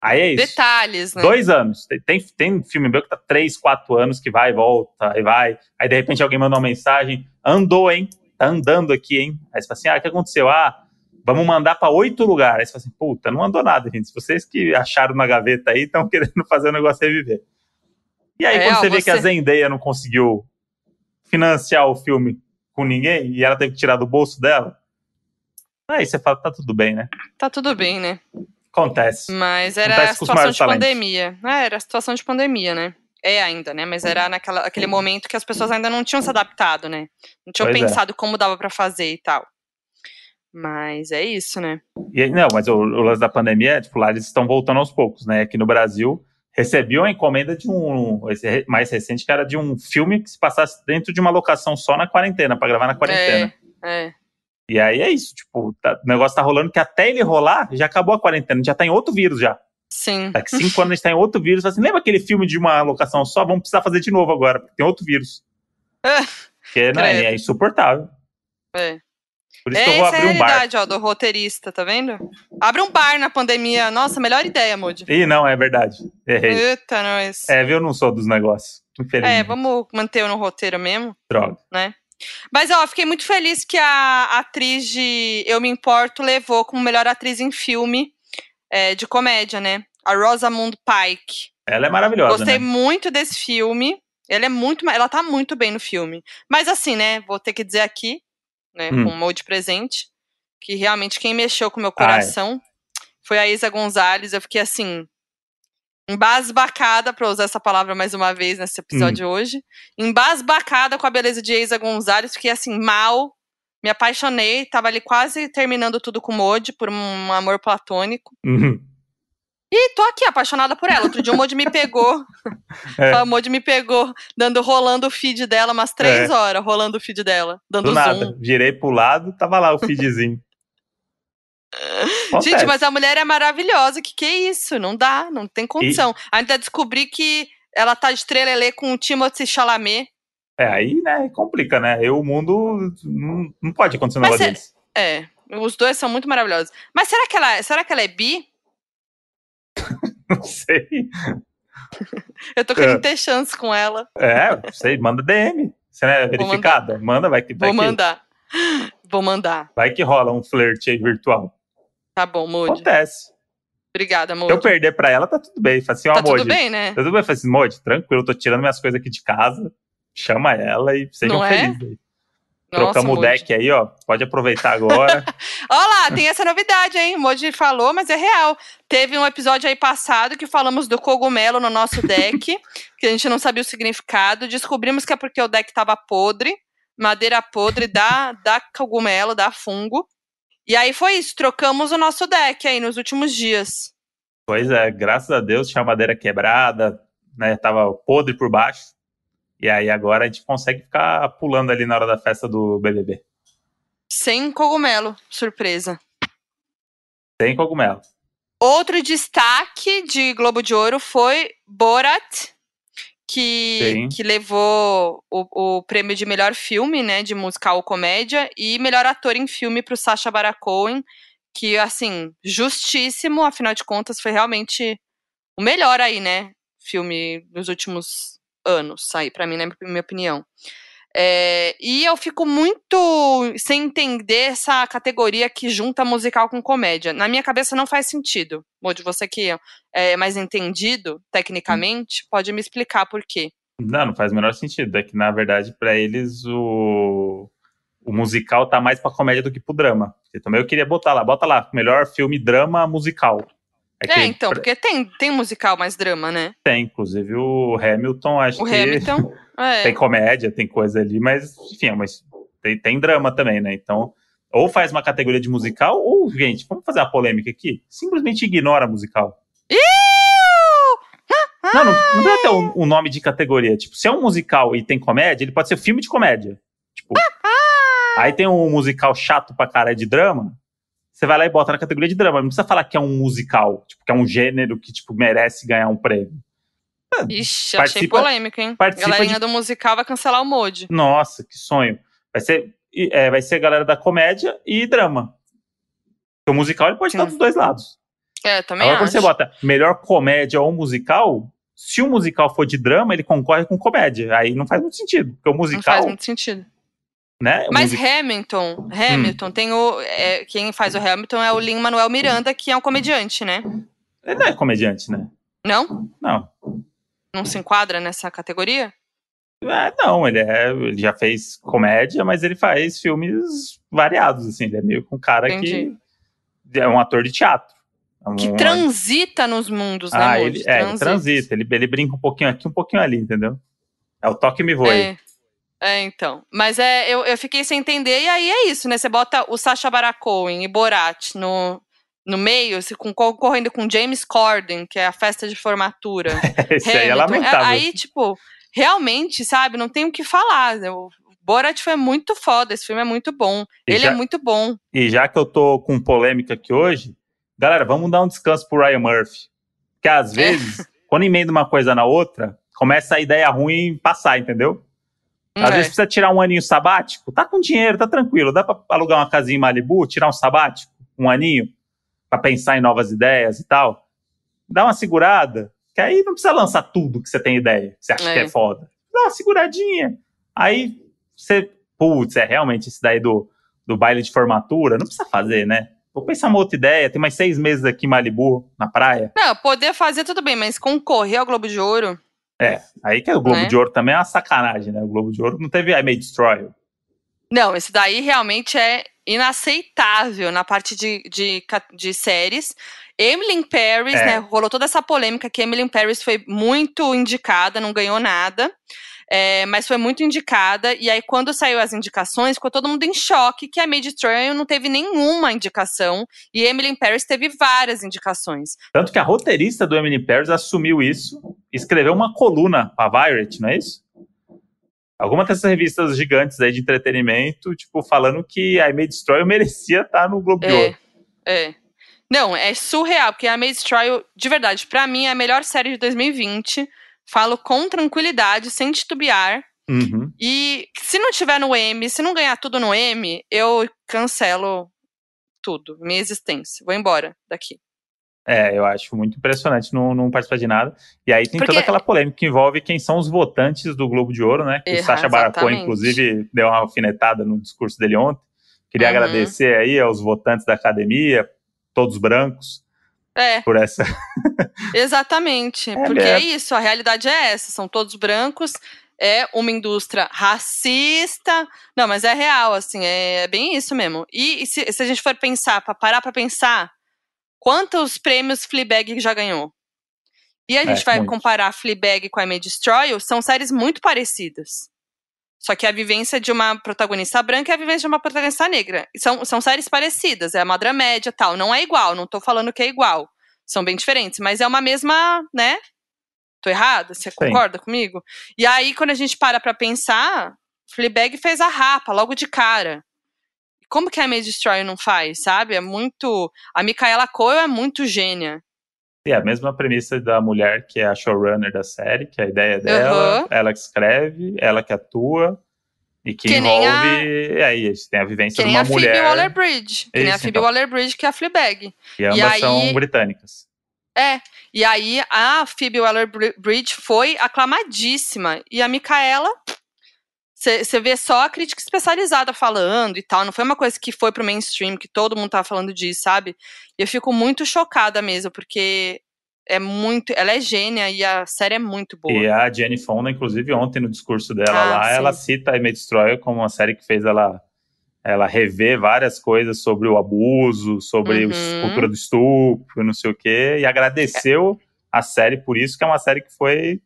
aí é isso. Detalhes, né? Dois anos. Tem, tem filme meu que tá três, quatro anos, que vai e volta, aí vai. Aí, de repente, alguém manda uma mensagem. Andou, hein? Tá andando aqui, hein? Aí você fala assim, ah, o que aconteceu? Ah, vamos mandar pra oito lugares. Aí você fala assim, puta, não andou nada, gente. Vocês que acharam na gaveta aí, estão querendo fazer o negócio reviver. E aí, é, quando ó, você vê você... que a Zendaya não conseguiu financiar o filme com ninguém, e ela teve que tirar do bolso dela, aí você fala, tá tudo bem, né? Tá tudo bem, né? Acontece. Mas era Acontece a situação de talentos. pandemia. Ah, era a situação de pandemia, né? É ainda, né? Mas era naquela, aquele momento que as pessoas ainda não tinham se adaptado, né? Não tinham pois pensado é. como dava pra fazer e tal. Mas é isso, né? E aí, não, mas o, o lance da pandemia, tipo, lá eles estão voltando aos poucos, né? Aqui no Brasil, recebi uma encomenda de um, esse mais recente, que era de um filme que se passasse dentro de uma locação só na quarentena, pra gravar na quarentena. É, é. E aí é isso, tipo, tá, o negócio tá rolando que até ele rolar, já acabou a quarentena, já tá em outro vírus já. Sim. Daqui cinco anos a gente tá em outro vírus, assim, lembra aquele filme de uma locação só? Vamos precisar fazer de novo agora, porque tem outro vírus. Ah, porque não é, é insuportável. É. Por isso é, que eu vou abrir é a um bar. Realidade, ó, do roteirista, tá vendo? Abre um bar na pandemia. Nossa, melhor ideia, Modi. Ih, não, é verdade. Errei. Eita, nós. É, viu? Eu não sou dos negócios. Infelizmente. É, vamos manter no roteiro mesmo. Droga. Né? Mas, ó, fiquei muito feliz que a atriz de Eu Me Importo levou como melhor atriz em filme é, de comédia, né? A Rosamund Pike. Ela é maravilhosa. Gostei né? muito desse filme. Ela é muito. Ela tá muito bem no filme. Mas, assim, né? Vou ter que dizer aqui. Né, hum. com um molde presente, que realmente quem mexeu com o meu coração ah, é. foi a Isa Gonzalez. Eu fiquei assim, embasbacada, pra usar essa palavra mais uma vez nesse episódio hum. hoje, embasbacada com a beleza de Isa Gonzalez. Fiquei assim, mal, me apaixonei, tava ali quase terminando tudo com o Modi, por um amor platônico. Uhum. E tô aqui, apaixonada por ela. Outro dia o Modi me pegou. É. O Modi me pegou, dando, rolando o feed dela umas três é. horas, rolando o feed dela. Dando Do zoom. Nada. Girei pro lado, tava lá o feedzinho. Gente, mas a mulher é maravilhosa. Que que é isso? Não dá, não tem condição. E... ainda descobri que ela tá de trelelê com o Timothée Chalamet. É, aí, né, complica, né? Eu, o mundo não, não pode acontecer um negócio desse. É... Os dois são muito maravilhosos. Mas será que ela, será que ela é bi? Não sei. Eu tô querendo é. ter chance com ela. É, não sei, manda D M. Você não é verificada? Manda, vai que vai. Vou mandar. Que... Vou mandar. Vai que rola um flerte aí virtual. Tá bom, Moody. Acontece. Obrigada, Moody. Se eu perder pra ela, tá tudo bem. Fala assim, ó, tá Moody, tudo bem, né? Tá tudo bem. Fala assim, Moody, tranquilo, tô tirando minhas coisas aqui de casa. Chama ela e sejam não felizes é? aí. Nossa, trocamos Moody. O deck aí, ó. Pode aproveitar agora. Olha lá, tem essa novidade, hein? O Moody falou, mas é real. Teve um episódio aí passado que falamos do cogumelo no nosso deck, que a gente não sabia o significado. Descobrimos que é porque o deck tava podre, madeira podre da, da cogumelo, da fungo. E aí foi isso, trocamos o nosso deck aí nos últimos dias. Pois é, graças a Deus tinha madeira quebrada, né? Tava podre por baixo. E aí agora a gente consegue ficar pulando ali na hora da festa do B B B. Sem cogumelo, surpresa. Sem cogumelo. Outro destaque de Globo de Ouro foi Borat, que, que levou o, o prêmio de melhor filme, né, de musical ou comédia, e melhor ator em filme pro Sacha Baron Cohen, que, assim, justíssimo, afinal de contas, foi realmente o melhor aí, né, filme dos últimos... anos, aí, pra mim, na minha opinião. É, e eu fico muito sem entender essa categoria que junta musical com comédia. Na minha cabeça não faz sentido. Moody, você que é mais entendido, tecnicamente, pode me explicar por quê. Não, não faz o menor sentido. É que, na verdade, pra eles, o, o musical tá mais pra comédia do que pro drama. Eu também eu queria botar lá, bota lá, melhor filme drama musical. É, que, é, então, porque tem, tem musical mais drama, né? Tem, inclusive o Hamilton, acho o que... O Hamilton, é. Tem comédia, tem coisa ali, mas, enfim, mas tem, tem drama também, né? Então, ou faz uma categoria de musical, ou, gente, vamos fazer uma polêmica aqui, simplesmente ignora musical. Não, não, não precisa ter um, um nome de categoria. Tipo, se é um musical e tem comédia, ele pode ser filme de comédia. Tipo, aí tem um musical chato pra caralho de drama... Você vai lá e bota na categoria de drama. Não precisa falar que é um musical, tipo, que é um gênero que, tipo, merece ganhar um prêmio. Ixi, participa, achei polêmico, hein? A galerinha de... do musical vai cancelar o Moody. Nossa, que sonho. Vai ser, é, vai ser a galera da comédia e drama. Porque o musical ele pode Sim. estar dos dois lados. É, também Agora, acho. Quando você bota melhor comédia ou musical, se o musical for de drama, ele concorre com comédia. Aí não faz muito sentido, porque o musical... Não faz muito sentido. Né? Mas music... Hamilton, Hamilton hum. tem o é, quem faz o Hamilton é o Lin-Manuel Miranda, que é um comediante, né? Ele não é comediante, né? Não? Não. Não se enquadra nessa categoria? É, não, ele, é, ele já fez comédia, mas ele faz filmes variados, assim. Ele é meio com um cara Entendi. que é um ator de teatro. É um, que transita um... nos mundos, né? Ah, ele, é, transita. ele transita, ele, ele brinca um pouquinho aqui, um pouquinho ali, entendeu? É o toque me voe. É. É, então. Mas é, eu, eu fiquei sem entender, e aí é isso, né? Você bota o Sacha Baron Cohen e Borat no, no meio, se com, concorrendo com James Corden, que é a festa de formatura. Esse Hamilton, aí é lamentável. É, aí, tipo, realmente, sabe, não tem o que falar. O Borat foi muito foda, esse filme é muito bom. E Ele já, é muito bom. E já que eu tô com polêmica aqui hoje, galera, vamos dar um descanso pro Ryan Murphy. Porque às vezes, é. quando emenda uma coisa na outra, começa a ideia ruim passar, entendeu? Às é. vezes precisa tirar um aninho sabático. Tá com dinheiro, tá tranquilo. Dá pra alugar uma casinha em Malibu, tirar um sabático, um aninho, pra pensar em novas ideias e tal. Dá uma segurada, que aí não precisa lançar tudo que você tem ideia, que você acha é. que é foda. Dá uma seguradinha. Aí você, putz, é realmente esse daí do, do baile de formatura, não precisa fazer, né? Vou pensar uma outra ideia, tem mais seis meses aqui em Malibu, na praia. Não, poder fazer tudo bem, mas concorrer ao Globo de Ouro... É, aí que o Globo é. de Ouro também é uma sacanagem, né? O Globo de Ouro não teve I May Destroy You. Não, esse daí realmente é inaceitável na parte de, de, de séries. Emily in Paris, é. né? Rolou toda essa polêmica que Emily in Paris foi muito indicada, não ganhou nada. É, mas foi muito indicada. E aí, quando saiu as indicações, ficou todo mundo em choque que a I May Destroy You não teve nenhuma indicação. E Emily in Paris teve várias indicações. Tanto que a roteirista do Emily in Paris assumiu isso, escreveu uma coluna pra Variety, não é isso? Algumas dessas revistas gigantes aí de entretenimento, tipo, falando que a I May Destroy You merecia estar no Globo é, de Ouro. É. Não, é surreal, porque a I May Destroy You, de verdade, pra mim, é a melhor série de dois mil e vinte. Falo com tranquilidade, sem titubear. Uhum. E se não tiver no M, se não ganhar tudo no M, eu cancelo tudo, minha existência, vou embora daqui. É, eu acho muito impressionante não, não participar de nada. E aí tem Porque... toda aquela polêmica que envolve quem são os votantes do Globo de Ouro, né? Que Erra, o Sacha Baron Cohen, inclusive, deu uma alfinetada no discurso dele ontem. Queria uhum. agradecer aí aos votantes da academia, todos brancos. É. Por essa. Exatamente. É, porque é isso, a realidade é essa. São todos brancos, é uma indústria racista. Não, mas é real, assim, é bem isso mesmo. E, e se, se a gente for pensar, pra parar pra pensar, quantos prêmios Fleabag já ganhou? E a gente é, vai muito. comparar Fleabag com I May Destroy You, são séries muito parecidas. Só que a vivência de uma protagonista branca é a vivência de uma protagonista negra. São, são séries parecidas, é uma dramédia e tal. Não é igual, não tô falando que é igual. São bem diferentes, mas é uma mesma, né? Tô errada? Você Sim. concorda comigo? E aí, quando a gente para pra pensar, Fleabag fez a rapa, logo de cara. Como que a May Destroy não faz, sabe? É muito... A Micaela Coel é muito gênia. É a mesma premissa da mulher que é a showrunner da série, que a ideia dela, uhum. ela que escreve, ela que atua, e que, que envolve... A... E aí, a gente tem a vivência que de uma mulher... Que nem a Phoebe Waller Bridge. Que Isso, nem a Phoebe então. Waller Bridge, que é a Fleabag. E ambas e aí... são britânicas. É. E aí, a Phoebe Waller Bridge foi aclamadíssima. E a Micaela... Você vê só a crítica especializada falando e tal, não foi uma coisa que foi pro mainstream, que todo mundo tava falando disso, sabe? E eu fico muito chocada mesmo, porque é muito, ela é gênia e a série é muito boa. E a Jane Fonda, inclusive, ontem no discurso dela ah, lá, sim. ela cita a I May Destroy You como uma série que fez ela, ela rever várias coisas sobre o abuso, sobre uhum. a cultura do estupro, não sei o quê, e agradeceu é. a série por isso, que é uma série que foi...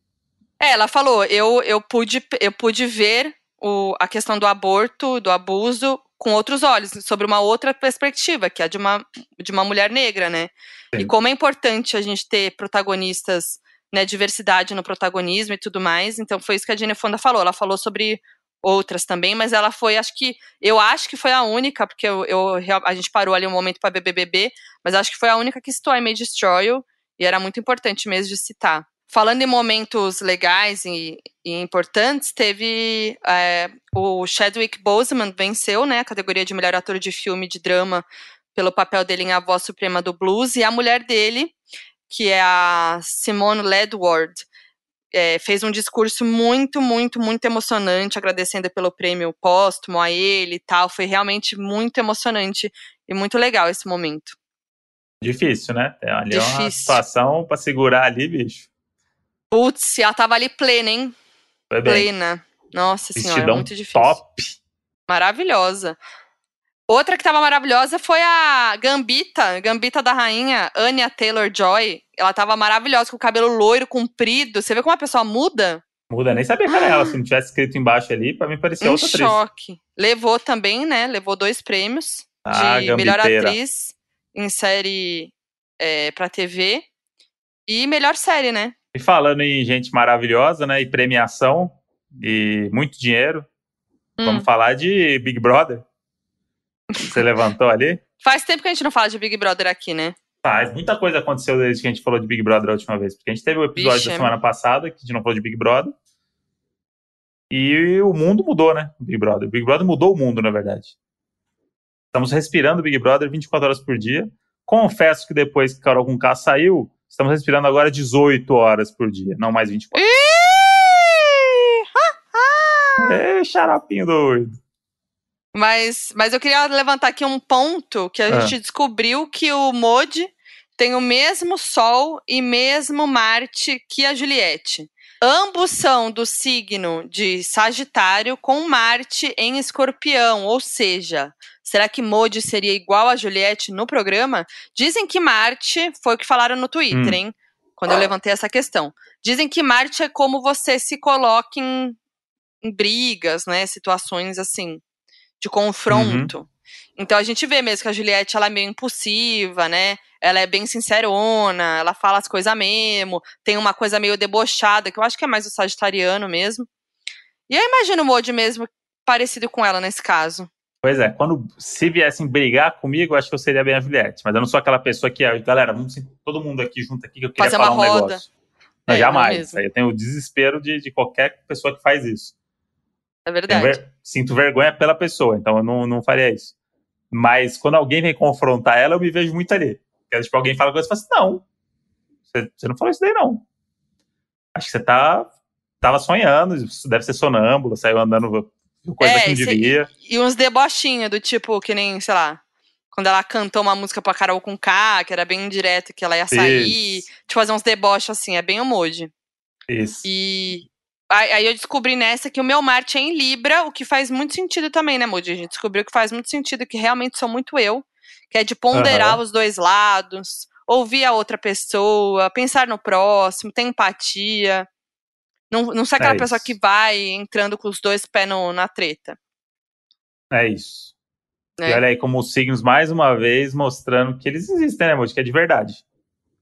É, ela falou, eu, eu, pude, eu pude ver O, a questão do aborto, do abuso, com outros olhos, sobre uma outra perspectiva, que é a de uma, de uma mulher negra, né? Sim. E como é importante a gente ter protagonistas, né, diversidade no protagonismo e tudo mais, então foi isso que a Jane Fonda falou, ela falou sobre outras também, mas ela foi, acho que, eu acho que foi a única, porque eu, eu, a gente parou ali um momento pra B B B B, mas acho que foi a única que citou I May Destroy You, e era muito importante mesmo de citar. Falando em momentos legais e, e importantes, teve é, o Chadwick Boseman venceu, né, a categoria de melhor ator de filme de drama pelo papel dele em A Voz Suprema do Blues, e a mulher dele, que é a Simone Ledward, é, fez um discurso muito, muito, muito emocionante, agradecendo pelo prêmio póstumo a ele e tal, foi realmente muito emocionante e muito legal esse momento. Difícil, né? Ali Difícil. É uma situação pra segurar ali, bicho. Putz, ela tava ali plena, hein? Foi bem. Plena. Nossa Vestidão senhora, muito difícil. Top. Maravilhosa. Outra que tava maravilhosa foi a Gambita, Gambita da Rainha, Anya Taylor-Joy. Ela tava maravilhosa, com o cabelo loiro, comprido. Você vê como a pessoa muda? Muda, nem sabia que era ah. ela. Se não tivesse escrito embaixo ali, pra mim parecia um outra atriz. Um choque. Levou também, né? Levou dois prêmios ah, de Gambiteira. Melhor atriz em série é, pra T V e melhor série, né? E falando em gente maravilhosa, né, e premiação, e muito dinheiro, hum. vamos falar de Big Brother. Você levantou ali? Faz tempo que a gente não fala de Big Brother aqui, né? Faz, muita coisa aconteceu desde que a gente falou de Big Brother a última vez, porque a gente teve o um episódio Bicho, da semana é... passada, que a gente não falou de Big Brother, e o mundo mudou, né, Big Brother. Big Brother mudou o mundo, na verdade. Estamos respirando Big Brother vinte e quatro horas por dia. Confesso que depois que Carol Conká saiu, estamos respirando agora dezoito horas por dia, não mais vinte e quatro. É, xaropinho doido. Mas, mas eu queria levantar aqui um ponto que a é. gente descobriu que o Modi tem o mesmo Sol e mesmo Marte que a Juliette. Ambos são do signo de Sagitário com Marte em Escorpião, ou seja... Será que Modi seria igual a Juliette no programa? Dizem que Marte, foi o que falaram no Twitter, hum. hein? Quando eu levantei essa questão. Dizem que Marte é como você se coloca em, em brigas, né? Situações, assim, de confronto. Uhum. Então a gente vê mesmo que a Juliette, ela é meio impulsiva, né? Ela é bem sincerona, ela fala as coisas mesmo. Tem uma coisa meio debochada, que eu acho que é mais o sagitariano mesmo. E eu imagino o Modi mesmo parecido com ela nesse caso. Pois é, quando se viessem brigar comigo, acho que eu seria bem a Juliette. Mas eu não sou aquela pessoa que, galera, vamos todo mundo aqui junto aqui que eu queria fazer falar uma roda. Um negócio. Não, é, jamais. Não, eu tenho o desespero de, de qualquer pessoa que faz isso. É verdade. Ver, sinto vergonha pela pessoa, então eu não, não faria isso. Mas quando alguém vem confrontar ela, eu me vejo muito ali. Porque, tipo, alguém fala coisa e fala assim, não, você, você não falou isso daí, não. Acho que você tá, tava sonhando, deve ser sonâmbula, saiu andando coisa é, que não devia. E, e uns debochinhos do tipo, que nem, sei lá, quando ela cantou uma música pra Carol Conká, que era bem indireta, que ela ia sair. Isso. Tipo, fazer uns deboches assim, é bem humode. Isso. E... aí eu descobri nessa que o meu Marte é em Libra, o que faz muito sentido também, né, Moody? A gente descobriu que faz muito sentido, que realmente sou muito eu, que é de ponderar uhum. os dois lados, ouvir a outra pessoa, pensar no próximo, ter empatia. Não, não ser aquela é pessoa isso. que vai entrando com os dois pés no, na treta. É isso. É. E olha aí como os signos, mais uma vez, mostrando que eles existem, né, Moody? Que é de verdade.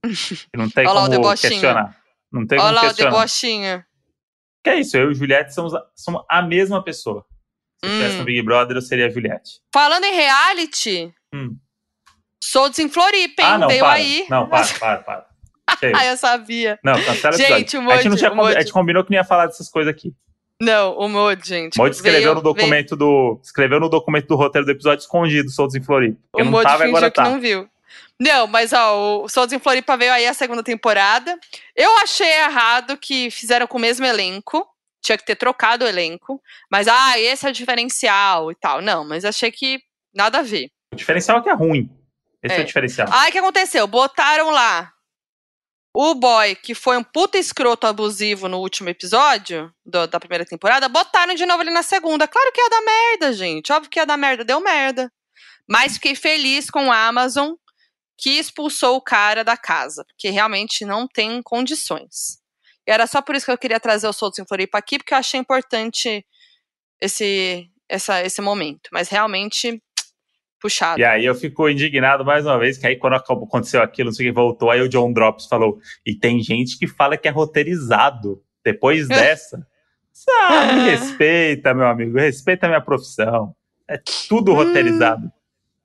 Que não tem como questionar. Não tem como questionar. Olha lá o debochinho. Que é isso, eu e Juliette somos a, somos a mesma pessoa. Se eu tivesse no Big Brother, eu seria a Juliette. Falando em reality, hum. Souls em Floripa, hein? Ah, não, veio para. aí. Não, para, para, para. Ah, eu sabia. Não, cancela o episódio. Gente, o Modi, a gente não tinha combi- a gente combinou que não ia falar dessas coisas aqui. Não, o Modi, gente. O Modi escreveu, veio, no documento do, escreveu no documento do roteiro do episódio escondido, Souls em Floripa. O não Modi tava, fingiu agora que tá. não viu. Não, mas ó, o Souls em Floripa veio aí a segunda temporada. Eu achei errado que fizeram com o mesmo elenco. Tinha que ter trocado o elenco. Mas, ah, esse é o diferencial e tal. Não, mas achei que nada a ver. O diferencial é que é ruim. Esse é, é o diferencial. Aí, o que aconteceu? Botaram lá o Boy, que foi um puta escroto abusivo no último episódio do, da primeira temporada, botaram de novo ali na segunda. Claro que ia dar merda, gente. Óbvio que ia dar merda. Deu merda. Mas fiquei feliz com a Amazon, que expulsou o cara da casa, porque realmente não tem condições. E era só por isso que eu queria trazer o Souls em Floripa aqui, porque eu achei importante esse, essa, esse momento. Mas realmente, puxado. E aí eu fico indignado mais uma vez, que aí quando aconteceu aquilo, não sei quem voltou, aí o John Drops falou, e tem gente que fala que é roteirizado depois dessa. Ah, me respeita, meu amigo, respeita a minha profissão. É tudo roteirizado. Hum.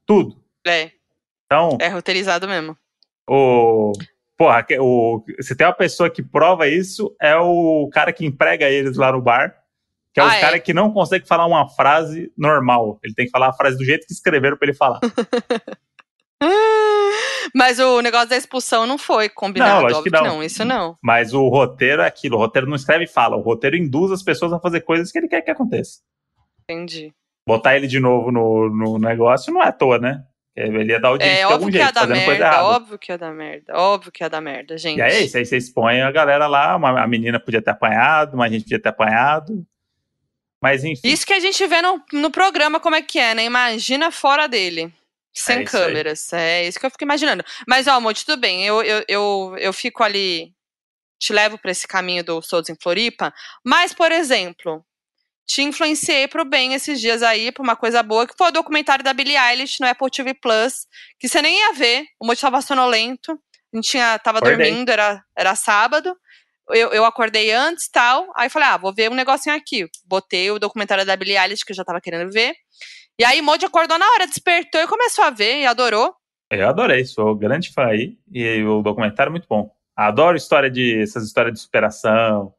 Tudo. É. Então, é roteirizado mesmo. O, porra, o, se tem uma pessoa que prova isso, é o cara que emprega eles lá no bar, que é ah, o é? cara que não consegue falar uma frase normal. Ele tem que falar a frase do jeito que escreveram pra ele falar. Mas o negócio da expulsão não foi combinado, não, óbvio que não. não, isso não. Mas o roteiro é aquilo, o roteiro não escreve e fala, o roteiro induz as pessoas a fazer coisas que ele quer que aconteça. Entendi. Botar ele de novo no, no negócio não é à toa, né? Ele ia dar audiência é, de algum jeito, fazendo merda, coisa errada. Óbvio que ia dar merda, óbvio que ia dar merda, gente. E é isso, aí você expõe a galera lá, uma, a menina podia ter apanhado, uma gente podia ter apanhado, mas enfim. Isso que a gente vê no, no programa como é que é, né? Imagina fora dele, sem é câmeras, aí. É isso que eu fico imaginando. Mas, ó, amor, tudo bem, eu, eu, eu, eu fico ali, te levo pra esse caminho do Souls em Floripa, mas, por exemplo... te influenciei pro bem esses dias aí, pra uma coisa boa, que foi o documentário da Billie Eilish no Apple T V Plus, que você nem ia ver, o Moody tava sonolento, a gente tinha, tava acordei. dormindo, era, era sábado, eu, eu acordei antes e tal, aí falei, ah, vou ver um negocinho aqui, botei o documentário da Billie Eilish, que eu já tava querendo ver, e aí o Moody acordou na hora, despertou e começou a ver, e adorou. Eu adorei, sou grande fã aí, e o documentário é muito bom. Adoro história de, essas histórias de superação,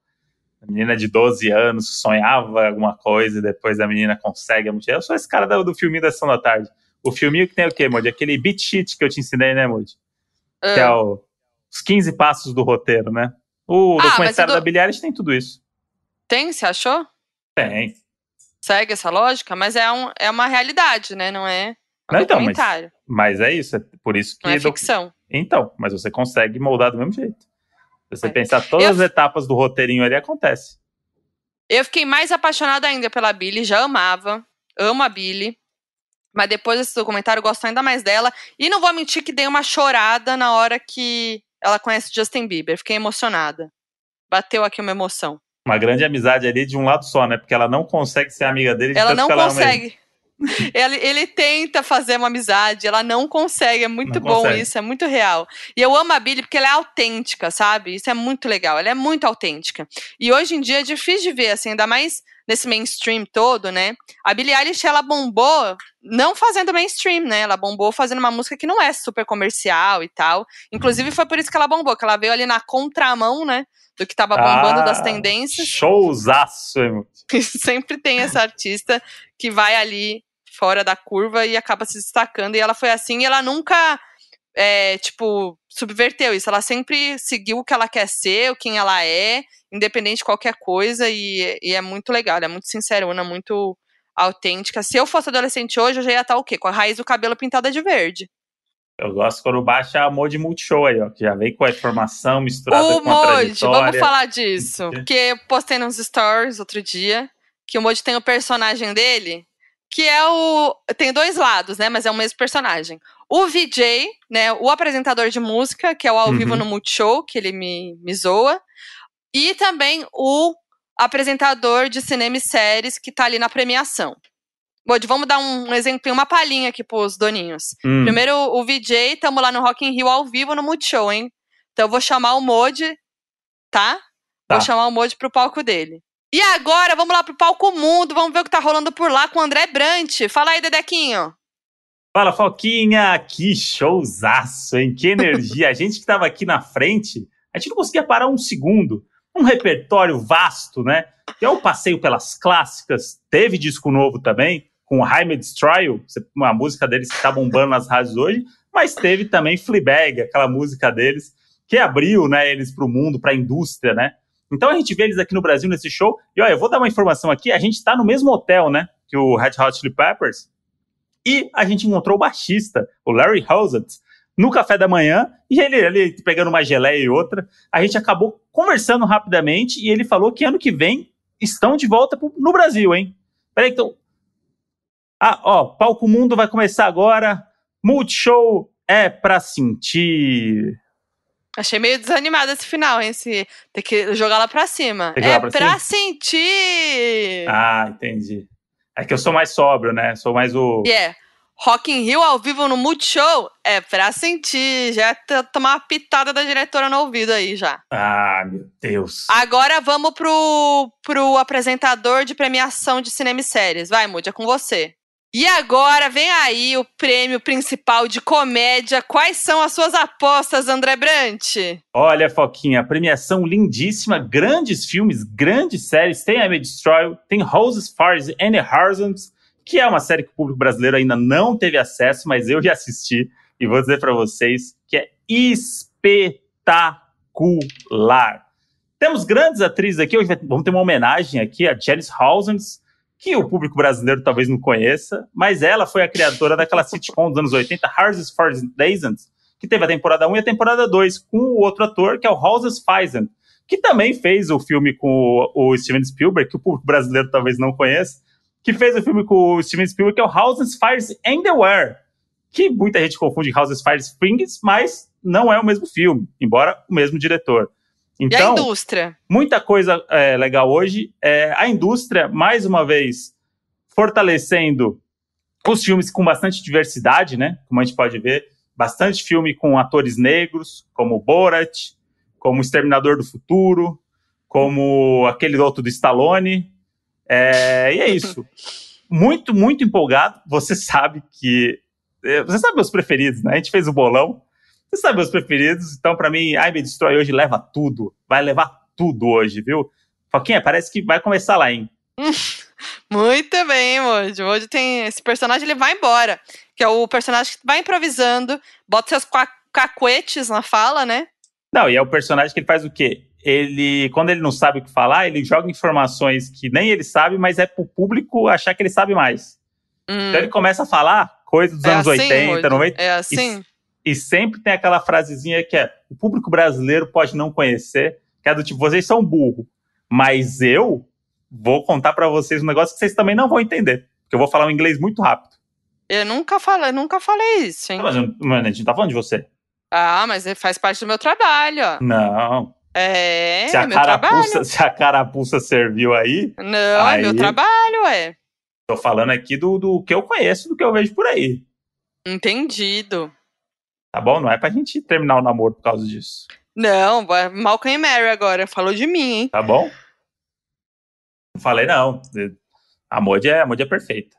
menina de doze anos que sonhava alguma coisa e depois a menina consegue. Eu sou esse cara do, do filminho da Sessão da Tarde. O filminho que tem o quê, Moody? Aquele beat sheet que eu te ensinei, né, Moody? Uh. Que é o, os quinze passos do roteiro, né? O ah, documentário do... da Billie Eilish tem tudo isso. Tem? Você achou? Tem. Segue essa lógica? Mas é, um, é uma realidade, né? Não é um Não, documentário. Então, mas, mas é isso. É por isso que Não é docu... ficção. Então, mas você consegue moldar do mesmo jeito. Se você é. pensar todas eu, as etapas do roteirinho ali, acontece. Eu fiquei mais apaixonada ainda pela Billie, já amava, amo a Billie, mas depois desse documentário eu gosto ainda mais dela, e não vou mentir que dei uma chorada na hora que ela conhece Justin Bieber, fiquei emocionada, bateu aqui uma emoção. Uma grande amizade ali de um lado só, né, porque ela não consegue ser amiga dele. De ela não consegue. Ele, ele tenta fazer uma amizade, ela não consegue, é muito não bom consegue. Isso, é muito real. E eu amo a Billie porque ela é autêntica, sabe? Isso é muito legal, ela é muito autêntica. E hoje em dia é difícil de ver, assim, ainda mais nesse mainstream todo, né? A Billie Eilish, ela bombou não fazendo mainstream, né? Ela bombou fazendo uma música que não é super comercial e tal. Inclusive foi por isso que ela bombou, que ela veio ali na contramão, né? Do que tava bombando ah, das tendências. Showzaço, irmão. Sempre tem essa artista que vai ali fora da curva e acaba se destacando. E ela foi assim, e ela nunca, é, tipo, subverteu isso. Ela sempre seguiu o que ela quer ser, quem ela é, independente de qualquer coisa. E, e é muito legal, ela é muito sincerona, muito autêntica. Se eu fosse adolescente hoje, eu já ia estar o quê? Com a raiz do cabelo pintada de verde. Eu gosto quando baixa a Modi Multishow aí, ó, que já vem com a informação misturada o com a Modi, trajetória. Vamos falar disso, porque eu postei nos stories outro dia, que o Modi tem o personagem dele, que é o... tem dois lados, né, mas é o mesmo personagem. O V J, né, o apresentador de música, que é o ao uhum. vivo no Multishow, que ele me, me zoa, e também o apresentador de cinema e séries que tá ali na premiação. Modi, vamos dar um exemplo, uma palhinha aqui pros doninhos. Hum. Primeiro, o V J, tamo lá no Rock in Rio ao vivo no Multishow, hein? Então eu vou chamar o Modi, tá? tá? Vou chamar o Modi pro palco dele. E agora, vamos lá pro palco mundo, vamos ver o que tá rolando por lá com o André Brant. Fala aí, Dedequinho. Fala, Foquinha. Que showzaço, hein? Que energia. A gente que tava aqui na frente, a gente não conseguia parar um segundo. Um repertório vasto, né? Que é o passeio pelas clássicas, teve disco novo também, com I May Destroy You, uma música deles que tá bombando nas rádios hoje, mas teve também Fleabag, aquela música deles, que abriu, né, eles pro mundo, pra indústria, né? Então a gente vê eles aqui no Brasil nesse show, e olha, eu vou dar uma informação aqui, a gente tá no mesmo hotel, né, que o Red Hot Chili Peppers, e a gente encontrou o baixista, o Larry Housset, no café da manhã, e ele, ele pegando uma geleia e outra, a gente acabou conversando rapidamente, e ele falou que ano que vem estão de volta pro, no Brasil, hein? Peraí, então... Ah, ó, Palco Mundo vai começar agora. Multishow é pra sentir. Achei meio desanimado esse final, hein? Esse... Tem que jogar lá pra cima. É pra, pra sentir! Ah, entendi. É que eu sou mais sóbrio, né? Sou mais o... É. Yeah. Rock in Rio ao vivo no Multishow é pra sentir. Já ia t- tomar uma pitada da diretora no ouvido aí já. Ah, meu Deus. Agora vamos pro, pro apresentador de premiação de cinema e séries. Vai, Modi, é com você. E agora vem aí o prêmio principal de comédia. Quais são as suas apostas, André Brant? Olha, Foquinha, premiação lindíssima. Grandes filmes, grandes séries. Tem I May Destroy You, tem Roses, Fires and Horizons, que é uma série que o público brasileiro ainda não teve acesso, mas eu já assisti e vou dizer para vocês que é espetacular. Temos grandes atrizes aqui, hoje vamos ter uma homenagem aqui a Janice Hawkins, que o público brasileiro talvez não conheça, mas ela foi a criadora daquela sitcom dos anos oitenta, Houses for Daisons, que teve a temporada um e a temporada dois, com o outro ator, que é o Houses Faison, que também fez o filme com o Steven Spielberg, que o público brasileiro talvez não conheça, que fez o filme com o Steven Spielberg, que é o Houses, Fires and the Were, que muita gente confunde Houses, Fires, Things, mas não é o mesmo filme, embora o mesmo diretor. Então, e a indústria? Muita coisa é, legal hoje. É, a indústria, mais uma vez, fortalecendo os filmes com bastante diversidade, né? Como a gente pode ver, bastante filme com atores negros, como Borat, como Exterminador do Futuro, como aquele outro do Stallone. É, e é isso. Muito, muito empolgado. Você sabe que... Você sabe meus preferidos, né? A gente fez o bolão. Você sabe meus preferidos. Então, pra mim, I May Destroy hoje leva tudo. Vai levar tudo hoje, viu? Foquinha, parece que vai começar lá, hein? Muito bem, Modi. Hoje tem... Esse personagem, ele vai embora. Que é o personagem que vai improvisando. Bota seus cacuetes na fala, né? Não, e é o personagem que ele faz o quê? Ele, quando ele não sabe o que falar, ele joga informações que nem ele sabe, mas é pro público achar que ele sabe mais. Hum. Então ele começa a falar coisas dos é anos assim, oitenta, noventa. É assim. E, e sempre tem aquela frasezinha que é, o público brasileiro pode não conhecer, que é do tipo, vocês são burro, mas eu vou contar pra vocês um negócio que vocês também não vão entender, porque eu vou falar um inglês muito rápido. Eu nunca falei, nunca falei isso, hein? Mas, mano, a gente não tá falando de você. Ah, mas faz parte do meu trabalho, ó. Não... É, se a meu carapuça, trabalho. Se a carapuça serviu aí... Não, aí, é meu trabalho, é. Tô falando aqui do, do que eu conheço, do que eu vejo por aí. Entendido. Tá bom? Não é pra gente terminar o namoro por causa disso. Não, Malcolm e Mary agora. Falou de mim, hein? Tá bom? Não falei, não. A Modi é, é perfeita.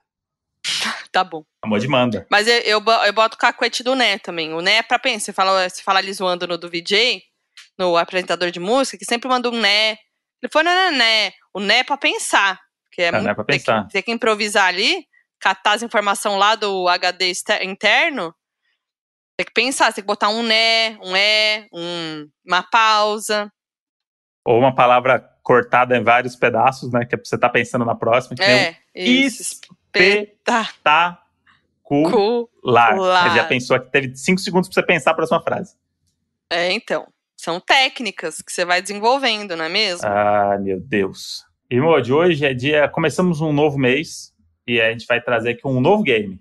Tá bom. A Modi manda. Mas eu, eu, eu boto o cacuete do Né também. O Né é pra pensar. Você fala, você fala ali zoando no do V J... no apresentador de música, que sempre manda um né. Ele foi né, né, né. O né é pra pensar. Porque é, é muito, né, pra pensar. Tem que, tem que improvisar ali. catar as informações lá do H D interno, tem que pensar, tem que botar um né, um é, um, uma pausa. Ou uma palavra cortada em vários pedaços, né? Que você tá pensando na próxima. Que é, nem um espetacular. Você já pensou que teve cinco segundos pra você pensar a próxima frase. É, então. São técnicas que você vai desenvolvendo, não é mesmo? Ah, meu Deus. E, Mô, de hoje é dia... Começamos um novo mês e a gente vai trazer aqui um novo game.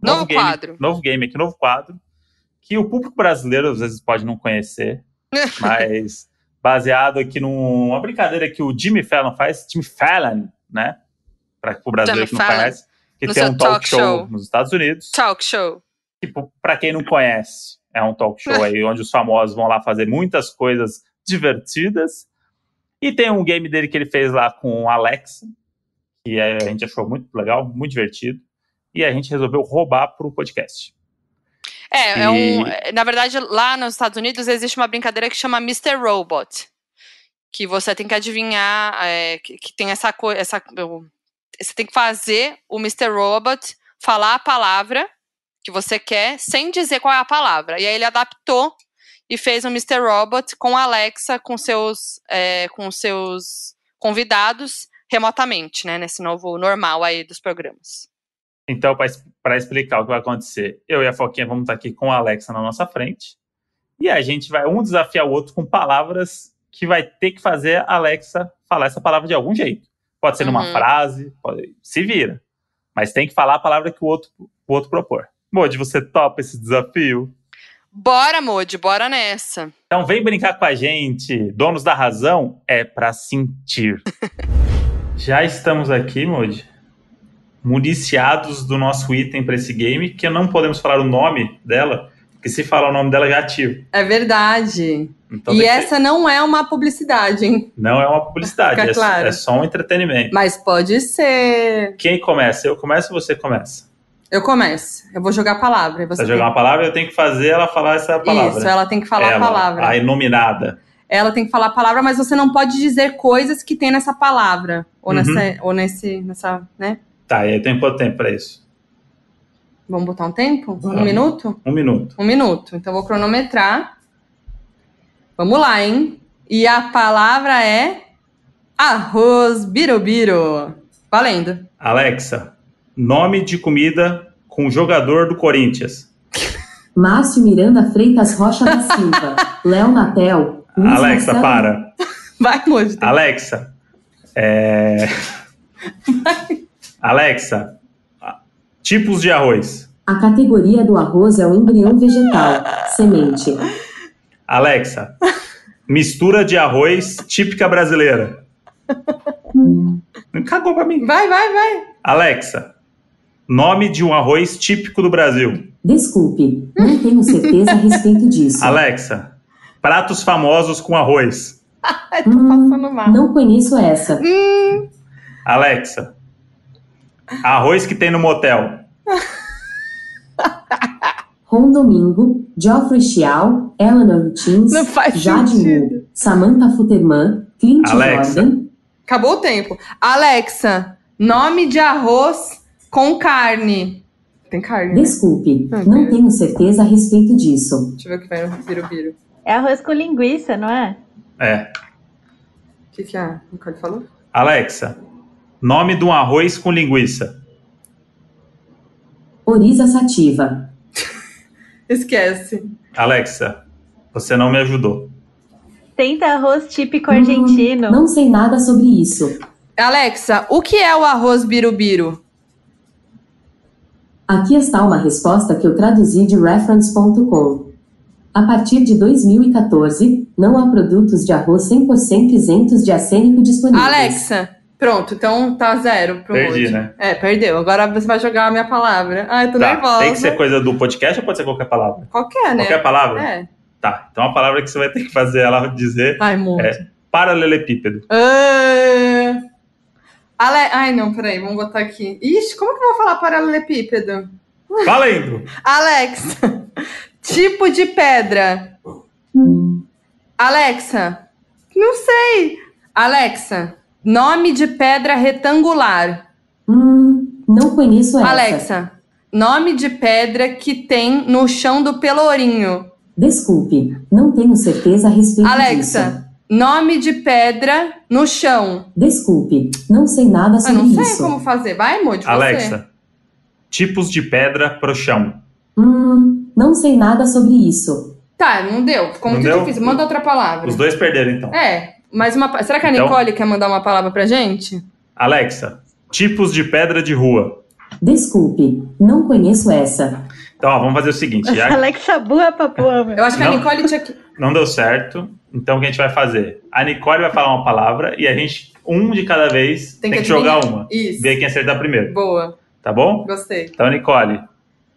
Novo, novo game, quadro. Novo game aqui, novo quadro. Que o público brasileiro, às vezes, pode não conhecer. Mas... baseado aqui numa brincadeira que o Jimmy Fallon faz. Jimmy Fallon, né? Para o brasileiro Jimmy que não Fallon, conhece. Que tem um talk, talk show, show nos Estados Unidos. Talk show. Tipo, para quem não conhece, é um talk show aí onde os famosos vão lá fazer muitas coisas divertidas. E tem um game dele que ele fez lá com o Alexa, que a gente achou muito legal, muito divertido. E a gente resolveu roubar pro podcast. É, e... é um, na verdade, lá nos Estados Unidos existe uma brincadeira que chama mister Robot. Que você tem que adivinhar, é, que, que tem essa coisa... Essa, você tem que fazer o mister Robot falar a palavra que você quer, sem dizer qual é a palavra. E aí ele adaptou e fez um mister Robot com a Alexa, com seus, é, com seus convidados, remotamente, né? Nesse novo normal aí dos programas. Então, para explicar o que vai acontecer, eu e a Foquinha vamos estar aqui com a Alexa na nossa frente. E a gente vai um desafiar o outro com palavras que vai ter que fazer a Alexa falar essa palavra de algum jeito. Pode ser numa uhum. frase, pode, se vira. Mas tem que falar a palavra que o outro, o outro propor. Modi, você topa esse desafio? Bora, Modi, bora nessa. Então vem brincar com a gente. Donos da razão é para sentir. Já estamos aqui, Modi, municiados do nosso item para esse game, que não podemos falar o nome dela, porque se falar o nome dela já ativa. É verdade. Então, e essa que... não é uma publicidade, hein? Não é uma publicidade, é, claro. É só um entretenimento. Mas pode ser. Quem começa? Eu começo ou você começa? Eu começo. Eu vou jogar a palavra. Você vai jogar tem... uma palavra, eu tenho que fazer ela falar essa palavra. Isso, ela tem que falar ela, a palavra. A nominada. Ela tem que falar a palavra, mas você não pode dizer coisas que tem nessa palavra. Ou, uhum. nessa, ou nesse, nessa, né? Tá, e aí tem quanto tempo pra isso? Vamos botar um tempo? Vamos. Um minuto? Um minuto. Um minuto. Então, eu vou cronometrar. Vamos lá, hein? E a palavra é... arroz birubiru. Valendo. Alexa, nome de comida com jogador do Corinthians. Márcio Miranda Freitas Rocha da Silva. Léo Natel. Alexa, para. Vai, Moji. Alexa. É... Vai. Alexa, tipos de arroz. A categoria do arroz é o embrião vegetal, semente. Alexa, mistura de arroz típica brasileira. Não cagou pra mim. Vai, vai, vai. Alexa, nome de um arroz típico do Brasil. Desculpe, não tenho certeza a respeito disso. Alexa, pratos famosos com arroz. Ai, tô passando mal. Não conheço essa. Hum. Alexa, arroz que tem no motel. Ron Domingo, Geoffrey Chiao, Eleanor Hutchins, Jade Moore, Samantha Futterman, Clint Jordan. Acabou o tempo. Alexa, nome de arroz com carne. Tem carne, Desculpe, né? não, não tenho certeza a respeito disso. Deixa eu ver o que vai no birubiru. É arroz com linguiça, não é? É. O que, que a Nicole falou? Alexa, nome de um arroz com linguiça. Oriza sativa. Esquece. Alexa, você não me ajudou. Tenta arroz típico argentino. Hum, não sei nada sobre isso. Alexa, o que é o arroz birubiru? Aqui está uma resposta que eu traduzi de reference ponto com. A partir de dois mil e quatorze, não há produtos de arroz cem por cento isentos de arsênico disponíveis. Alexa... Pronto, então tá zero pro Perdi, hoje. né? É, perdeu. Agora você vai jogar a minha palavra. Ai, eu tô tá. nervosa. Tem que ser coisa do podcast ou pode ser qualquer palavra? Qualquer, né? Qualquer palavra? É. Tá, então a palavra que você vai ter que fazer ela dizer Ai, é paralelepípedo. Uh... Ale... Ai, não, peraí, vamos botar aqui. Ixi, como que eu vou falar paralelepípedo? Valendo! Alexa, tipo de pedra. Alexa, não sei. Alexa... nome de pedra retangular. Hum, Não conheço essa. Alexa, nome de pedra que tem no chão do Pelourinho. Desculpe, não tenho certeza a respeito Alexa, disso. Alexa, nome de pedra no chão. Desculpe, não sei nada sobre isso. Eu não sei isso. Como fazer. Vai, amor, de Alexa, você. Tipos de pedra pro chão. Hum, não sei nada sobre isso. Tá, não deu. Ficou muito difícil. Manda outra palavra. Os dois perderam, então. É, mais uma... Será que a então... Nicole quer mandar uma palavra pra gente? Alexa, tipos de pedra de rua. Desculpe, não conheço essa. Então, ó, vamos fazer o seguinte. Já... Alexa, boa pra boa, meu. Eu acho que não, a Nicole tinha que... Não deu certo. Então, o que a gente vai fazer? A Nicole vai falar uma palavra e a gente, um de cada vez, tem, tem que, que jogar uma. Isso. Ver quem acertar primeiro. Boa. Tá bom? Gostei. Então, Nicole,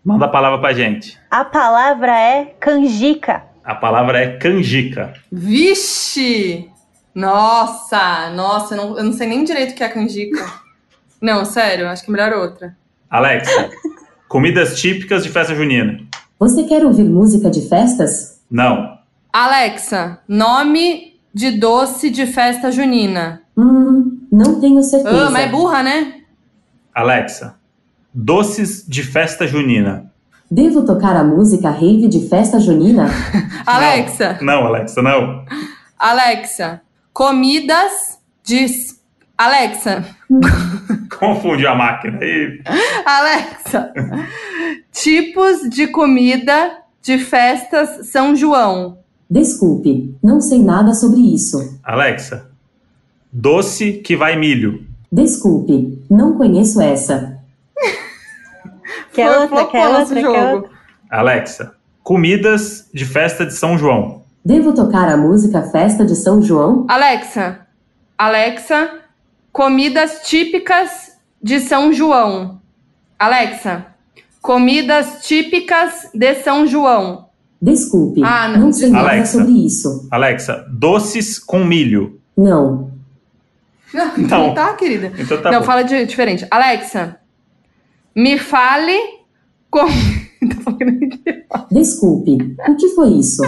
manda a palavra pra gente. A palavra é canjica. A palavra é canjica. Vixe! Nossa, nossa, eu não, eu não sei nem direito o que é canjica. Não, sério, acho que é melhor outra. Alexa... Comidas típicas de festa junina. Você quer ouvir música de festas? Não. Alexa, nome de doce de festa junina. Hum, não tenho certeza. Ah, mas é burra, né? Alexa, doces de festa junina. Devo tocar a música rave de festa junina? Alexa. Não, não, Alexa, não. Alexa, comidas de... Alexa. Confundiu a máquina aí. Alexa, tipos de comida de festas São João. Desculpe, não sei nada sobre isso. Alexa, doce que vai milho. Desculpe, não conheço essa. Quer outra, quer outra, quer outra. Alexa, comidas de festa de São João. Devo tocar a música Festa de São João? Alexa, Alexa... Comidas típicas de São João. Alexa, comidas típicas de São João. Desculpe, ah, não. não sei nada Alexa, sobre isso. Alexa, doces com milho. Não. Não, não tá, querida. Então tá não, bom. Fala de, diferente. Alexa, me fale com... Desculpe, o que foi isso?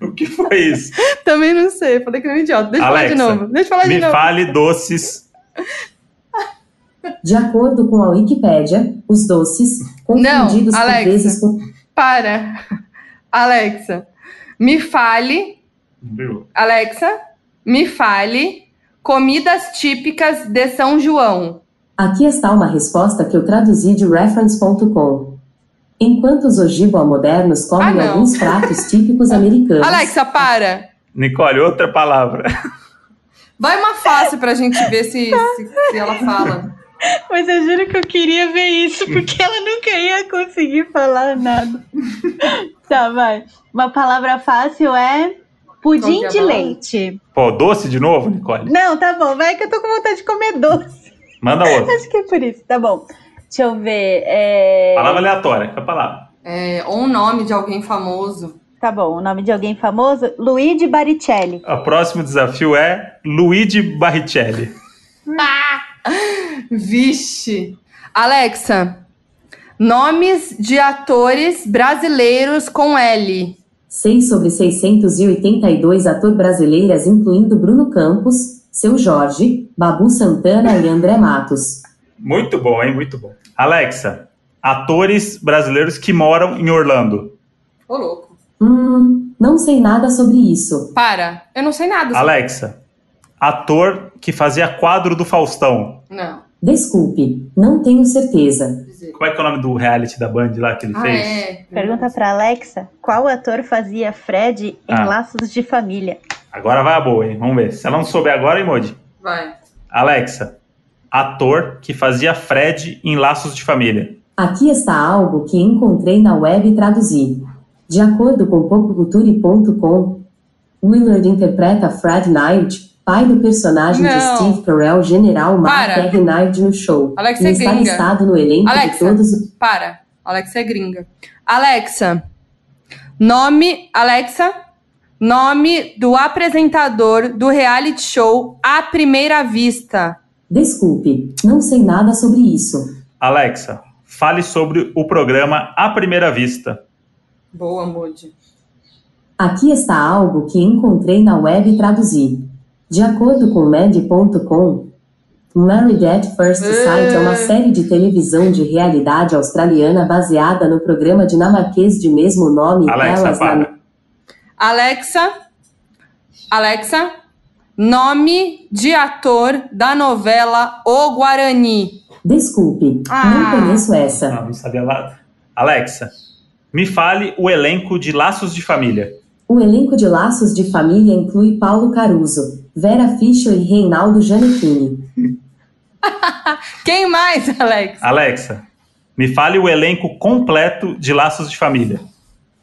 O que foi isso? Também não sei, falei que era um idiota. Deixa eu falar de novo. Deixa eu falar de novo. Me fale doces. De acordo com a Wikipédia, os doces confundidos não, Alexa, por vezes com... Para. Alexa, me fale... Viu? Alexa, me fale comidas típicas de São João. Aqui está uma resposta que eu traduzi de reference ponto com. Enquanto os ogibo-modernos comem ah, alguns pratos típicos americanos... Alexa, para! Nicole, outra palavra. Vai uma fácil pra gente ver se, se, se ela fala. Mas eu juro que eu queria ver isso, porque ela nunca ia conseguir falar nada. Tá, vai. Uma palavra fácil é... Pudim de leite. Pô, doce de novo, Nicole? Não, tá bom. Vai que eu tô com vontade de comer doce. Manda outra. Acho que é por isso, tá bom. Deixa eu ver. É... Palavra aleatória, que é a palavra. É, ou um nome de alguém famoso. Tá bom, o nome de alguém famoso, Luigi Baricelli. O próximo desafio é Luigi Baricelli. Ah! Vixe! Alexa, nomes de atores brasileiros com L. seis sobre seiscentos e oitenta e dois atores brasileiras, incluindo Bruno Campos, Seu Jorge, Babu Santana e André Matos. Muito bom, hein? Muito bom. Alexa, atores brasileiros que moram em Orlando. Ô, louco. Hum, não sei nada sobre isso. Para, eu não sei nada sobre... Alexa, ator que fazia quadro do Faustão. Não. Desculpe, não tenho certeza. Como é que é o nome do reality da Band lá que ele ah, fez? É. Pergunta pra Alexa, qual ator fazia Fred em ah. Laços de Família? Agora vai a boa, hein? Vamos ver. Se ela não souber agora, hein, Modi? Vai. Alexa... Ator que fazia Fred em Laços de Família. Aqui está algo que encontrei na web e traduzi. De acordo com popculture ponto com, Willard interpreta Fred Knight, pai do personagem Não. de Steve Carell, general Mark para. R. Knight no show. Alexa e é está gringa. Listado no elenco Alexa, de todos os... Para. Alexa é gringa. Alexa, nome... Alexa, nome do apresentador do reality show À Primeira Vista. Desculpe, não sei nada sobre isso. Alexa, fale sobre o programa À Primeira Vista. Boa, Moody. Aqui está algo que encontrei na web e traduzi. De acordo com med ponto com, Married at First Sight é uma série de televisão de realidade australiana baseada no programa dinamarquês de mesmo nome. Alexa, Elas na... Alexa, Alexa, nome de ator da novela O Guarani. Desculpe, ah. não conheço essa. Não, não sabia nada. Alexa, me fale o elenco de Laços de Família. O elenco de Laços de Família inclui Paulo Caruso, Vera Fischer e Reinaldo Gianecchini. Quem mais, Alexa? Alexa, me fale o elenco completo de Laços de Família.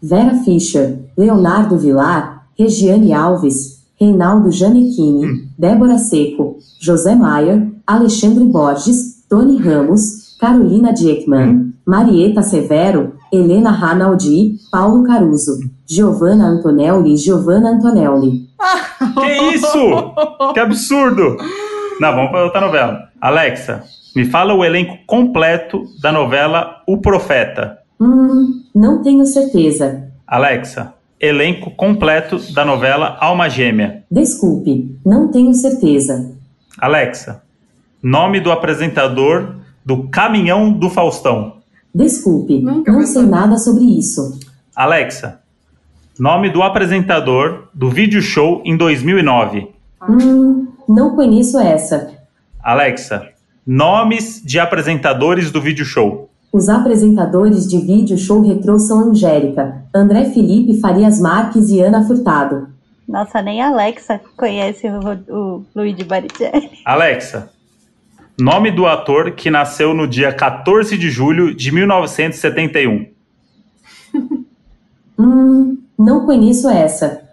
Vera Fischer, Leonardo Vilar, Regiane Alves, Reinaldo Gianecchini, hum. Débora Seco, José Maier, Alexandre Borges, Tony Ramos, Carolina Diekmann, hum. Marieta Severo, Helena Ranaldi, Paulo Caruso, Giovanna Antonelli e Giovanna Antonelli. Que isso? Que absurdo! Não, vamos para outra novela. Alexa, me fala o elenco completo da novela O Profeta. Hum, não tenho certeza. Alexa, elenco completo da novela Alma Gêmea. Desculpe, não tenho certeza. Alexa, nome do apresentador do Caminhão do Faustão. Desculpe, não, não sei nada sobre isso. Alexa, nome do apresentador do Video Show em dois mil e nove. Hum, não conheço essa. Alexa, nomes de apresentadores do Video Show. Os apresentadores de Video Show retrô são Angélica, André Felipe Farias Marques e Ana Furtado. Nossa, nem a Alexa conhece o, o Luigi Baricelli. Alexa, nome do ator que nasceu no dia quatorze de julho de mil novecentos e setenta e um. Hum, não conheço essa.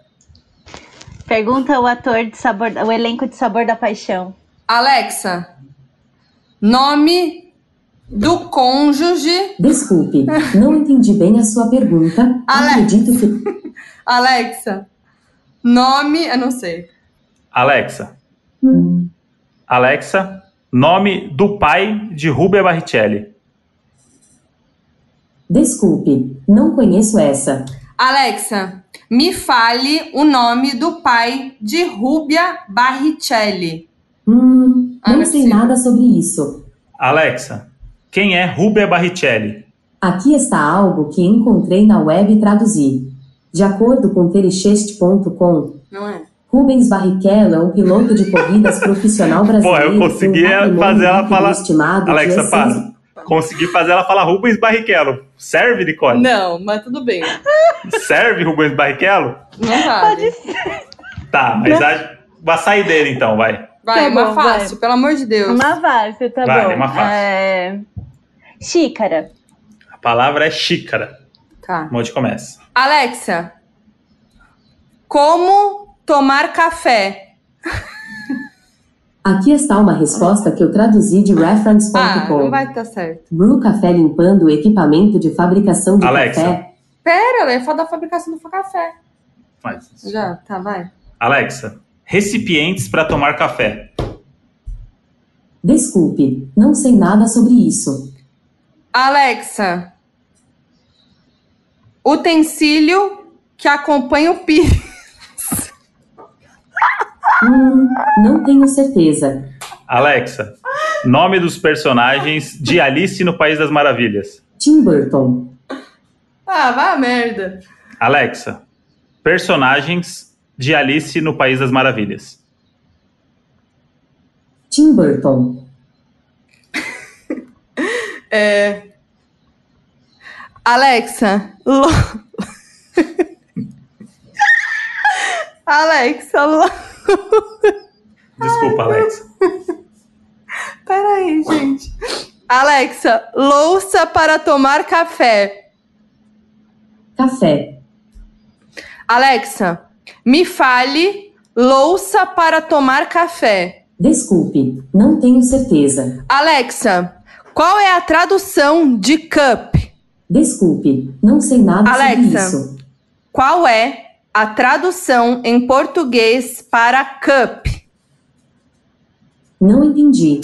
Pergunta o ator de sabor, o elenco de Sabor da Paixão. Alexa, nome do cônjuge... Desculpe, não entendi bem a sua pergunta. Alexa. Acredito que... Alexa, nome... Eu não sei. Alexa. Hum. Alexa... Nome do pai de Rubem Barrichelli. Desculpe, não conheço essa. Alexa, me fale o nome do pai de Rubem Barrichelli. Hum, não Alexa. sei nada sobre isso. Alexa, quem é Rubem Barrichelli? Aqui está algo que encontrei na web e traduzi. De acordo com perichest ponto com... Não é? Rubens Barrichello é um piloto de corridas profissional brasileiro. Pô, eu consegui um fazer ela falar... Alexa, para. Consegui fazer ela falar Rubens Barrichello. Serve, Nicole? Não, mas tudo bem. Serve Rubens Barrichello? Não sabe. Pode ser. Tá, mas a... vai sair dele então, vai. Vai, tá uma bom, fácil, vai. Pelo amor de Deus. Uma fácil, tá vai, bom. Vai, uma fácil. É... Xícara. A palavra é xícara. Tá. Um monte começa. Alexa, como... Tomar café. Aqui está uma resposta que eu traduzi de reference ponto com. Ah, não vai estar certo. Brew café limpando o equipamento de fabricação de Alexa. Café. Pera, ela é foda da fabricação do café. Faz isso. Já, tá, vai. Alexa, recipientes para tomar café. Desculpe, não sei nada sobre isso. Alexa, utensílio que acompanha o pires. Hum, não tenho certeza. Alexa, nome dos personagens de Alice no País das Maravilhas. Tim Burton. Ah, vai a merda. Alexa, personagens de Alice no País das Maravilhas. Tim Burton. é... Alexa, lo... Alexa, lo... Desculpa, Ai, Alexa. Peraí, gente. Alexa, louça para tomar café. Café. Alexa, me fale louça para tomar café. Desculpe, não tenho certeza. Alexa, qual é a tradução de cup? Desculpe, não sei nada Alexa, sobre isso. Alexa, qual é a tradução em português para cup? Não entendi.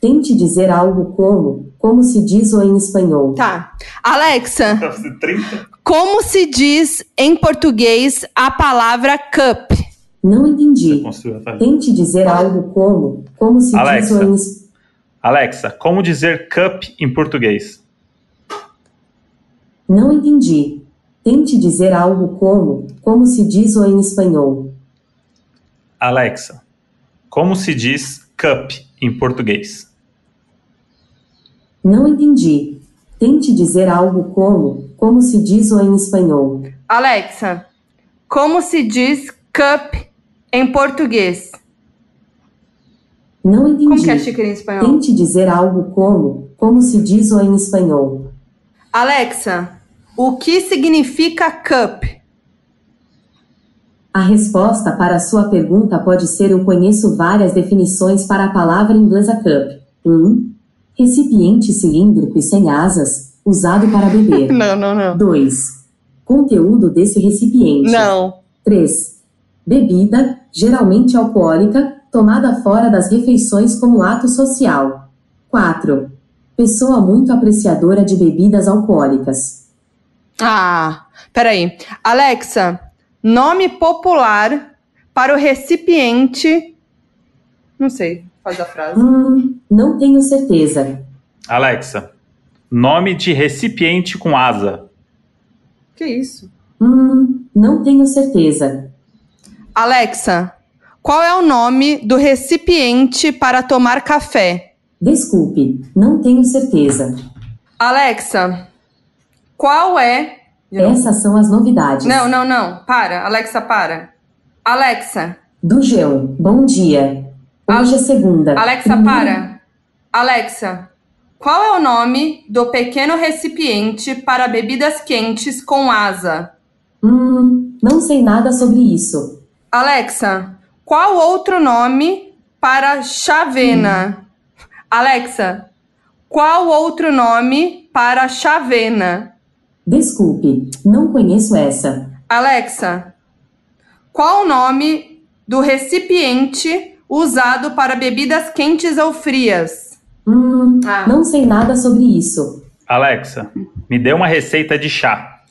Tente dizer algo como, como se diz ou em espanhol. Tá. Alexa, como se diz em português a palavra cup? Não entendi. Tente dizer algo como, como se diz em... Alexa, como dizer cup em português? Não entendi. Tente dizer algo como, como se diz o em espanhol. Alexa, como se diz cup em português? Não entendi. Tente dizer algo como, como se diz o em espanhol. Alexa, como se diz cup em português? Não entendi. Como que é xícara em espanhol? Tente dizer algo como, como se diz o em espanhol. Alexa, o que significa cup? A resposta para a sua pergunta pode ser: eu conheço várias definições para a palavra inglesa cup. um. Recipiente cilíndrico e sem asas, usado para beber. Não, não, não. dois. Conteúdo desse recipiente. Não. três. Bebida, geralmente alcoólica, tomada fora das refeições como ato social. quatro. Pessoa muito apreciadora de bebidas alcoólicas. Ah, peraí. Alexa, nome popular para o recipiente... Não sei, faz a frase. Hum, não tenho certeza. Alexa, nome de recipiente com asa. Que isso? Hum, não tenho certeza. Alexa, qual é o nome do recipiente para tomar café? Desculpe, não tenho certeza. Alexa, qual é... Essas são as novidades. Não, não, não. Para, Alexa, para. Alexa. Do Geo, bom dia. Hoje é segunda. Alexa, primeiro... para. Alexa, qual é o nome do pequeno recipiente para bebidas quentes com asa? Hum, não sei nada sobre isso. Alexa... Qual outro nome para chavena? Hum. Alexa, qual outro nome para chavena? Desculpe, não conheço essa. Alexa, qual o nome do recipiente usado para bebidas quentes ou frias? Hum, ah. Não sei nada sobre isso. Alexa, me dê uma receita de chá.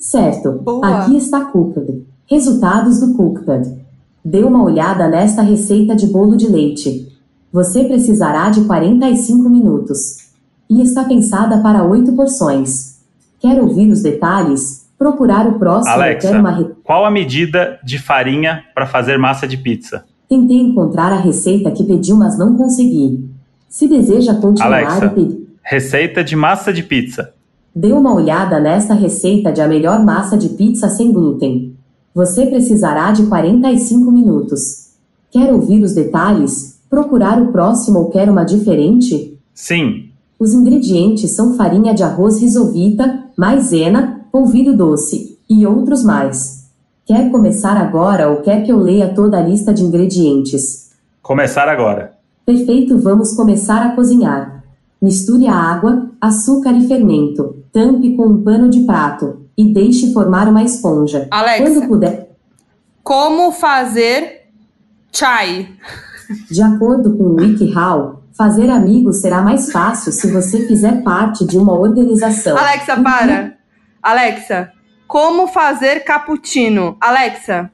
Certo, boa. Aqui está Cookpad. Resultados do Cookpad. Dê uma olhada nesta receita de bolo de leite. Você precisará de quarenta e cinco minutos. E está pensada para oito porções. Quer ouvir os detalhes? Procurar o próximo... Alexa, quer uma re... qual a medida de farinha para fazer massa de pizza? Tentei encontrar a receita que pediu, mas não consegui. Se deseja continuar... Alexa, pedir... receita de massa de pizza. Dê uma olhada nesta receita de a melhor massa de pizza sem glúten. Você precisará de quarenta e cinco minutos. Quer ouvir os detalhes? Procurar o próximo ou quer uma diferente? Sim. Os ingredientes são farinha de arroz risovita, maisena, polvilho doce e outros mais. Quer começar agora ou quer que eu leia toda a lista de ingredientes? Começar agora. Perfeito, vamos começar a cozinhar. Misture a água, açúcar e fermento. Tampe com um pano de prato. E deixe formar uma esponja. Alexa, quando puder... como fazer chai? De acordo com o WikiHow, fazer amigos será mais fácil se você fizer parte de uma organização. Alexa, para. Alexa, como fazer cappuccino? Alexa,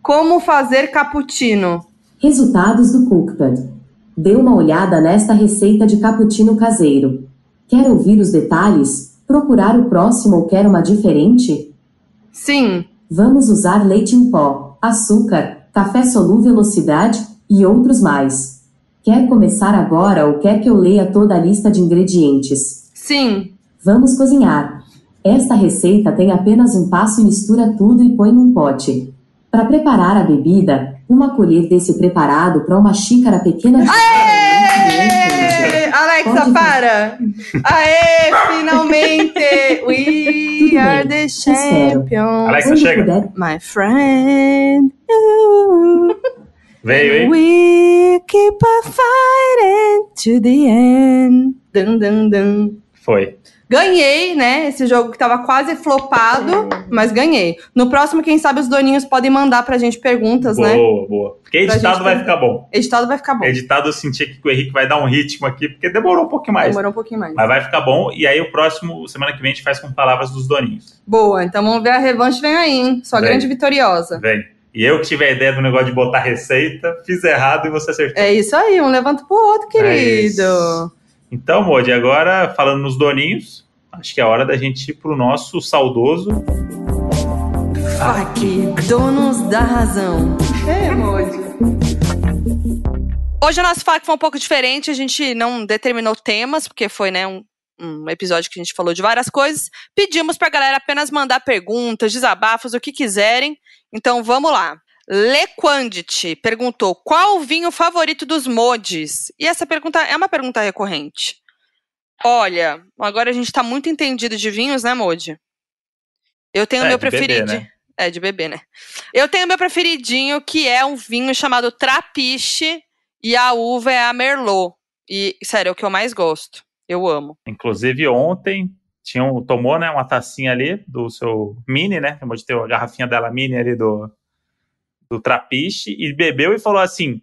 como fazer cappuccino? Resultados do Cookpad. Dê uma olhada nesta receita de cappuccino caseiro. Quer ouvir os detalhes? Procurar o próximo ou quer uma diferente? Sim. Vamos usar leite em pó, açúcar, café solúvel, velocidade e outros mais. Quer começar agora ou quer que eu leia toda a lista de ingredientes? Sim. Vamos cozinhar. Esta receita tem apenas um passo e mistura tudo e põe num pote. Para preparar a bebida, uma colher desse preparado para uma xícara pequena de... Alexa, para! Aê, finalmente! We Tudo are bem. The champions! Alexa, quando chega! Puder... My friend, you! Veio, hein? We keep on fighting to the end! Dun, dun, dun. Foi! Ganhei, né? Esse jogo que tava quase flopado, mas ganhei. No próximo, quem sabe os doninhos podem mandar pra gente perguntas, boa, né? Boa, boa. Porque editado vai ficar bom. Editado vai ficar bom. Editado eu senti que o Henrique vai dar um ritmo aqui, porque demorou um pouquinho mais. Demorou um pouquinho mais. Mas vai ficar bom. E aí o próximo, semana que vem, a gente faz com palavras dos doninhos. Boa, então vamos ver a revanche, vem aí, hein? Sua vem. Grande vitoriosa. Vem. E eu que tive a ideia do negócio de botar receita, fiz errado e você acertou. É isso aí, um levanta pro outro, querido. É então, Modi, agora falando nos doninhos, acho que é hora da gente ir pro nosso saudoso... F A Q, donos da razão. É, Modi. Hoje o nosso F A Q foi um pouco diferente, a gente não determinou temas, porque foi, né, um... um episódio que a gente falou de várias coisas, pedimos pra galera apenas mandar perguntas, desabafos, o que quiserem. Então, vamos lá. Lequandite perguntou, qual o vinho favorito dos Modis? E essa pergunta é uma pergunta recorrente. Olha, agora a gente tá muito entendido de vinhos, né, Modi? Eu tenho o é, meu preferido. Bebê, né? É, de bebê, né? Eu tenho o meu preferidinho, que é um vinho chamado Trapiche, e a uva é a Merlot. E, sério, é o que eu mais gosto. Eu amo. Inclusive, ontem tinha um, tomou, né, uma tacinha ali do seu mini, né? Acabou de ter a garrafinha dela mini ali do, do Trapiche e bebeu e falou assim: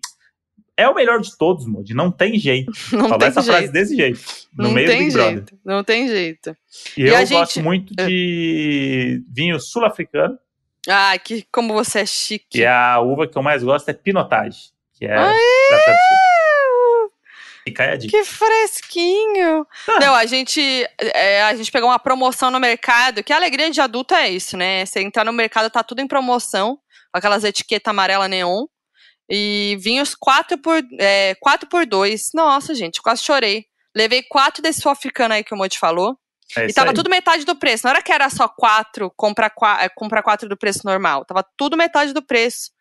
é o melhor de todos, Modi. Não tem jeito. Não falou tem essa jeito. Frase desse jeito. No não meio tem do Big Brother. Jeito. Não tem jeito. E, e eu gente... gosto muito de vinho sul-africano. Ah, que, como você é chique. E a uva que eu mais gosto é Pinotage, que é Aê! Da Pepsi. Que fresquinho! Ah. Não, a gente, é, a gente pegou uma promoção no mercado, que a alegria de adulto é isso, né? Você entrar no mercado, tá tudo em promoção, aquelas etiquetas amarela neon, e vinhos quatro por dois. Nossa, gente, quase chorei. Levei quatro desse sul-africano aí que o Modi falou, é e tava aí. Tudo metade do preço. Não era que era só quatro, compra quatro, compra quatro do preço normal, tava tudo metade do preço.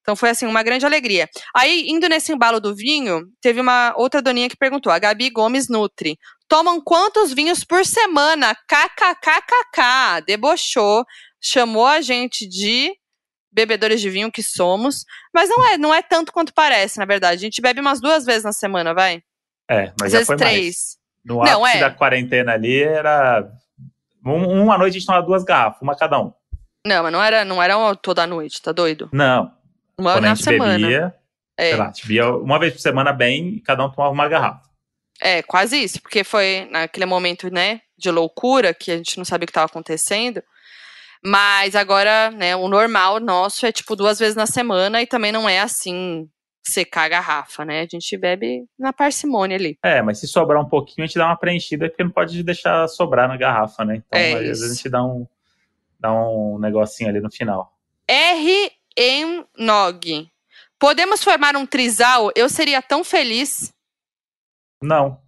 Então foi assim, uma grande alegria. Aí, indo nesse embalo do vinho, teve uma outra doninha que perguntou, a Gabi Gomes Nutri, tomam quantos vinhos por semana? KKKKK, debochou, chamou a gente de bebedores de vinho que somos, mas não é, não é tanto quanto parece, na verdade. A gente bebe umas duas vezes na semana, vai? É, mas às já vezes foi três. Mais. No não, ápice é. Da quarentena ali, era um, uma noite a gente tomava duas garrafas, uma cada um. Não, mas não era, não era toda noite, tá doido? Não. Uma Quando na a gente semana. Bebia, é. Sei lá, a gente via uma vez por semana bem e cada um tomava uma garrafa. É, quase isso, porque foi naquele momento, né, de loucura, que a gente não sabia o que estava acontecendo. Mas agora, né, o normal nosso é tipo duas vezes na semana e também não é assim secar a garrafa, né? A gente bebe na parcimônia ali. É, mas se sobrar um pouquinho, a gente dá uma preenchida, porque não pode deixar sobrar na garrafa, né? Então, é às isso. vezes a gente dá um, dá um negocinho ali no final. R. Em Nog. Podemos formar um trisal? Eu seria tão feliz. Não.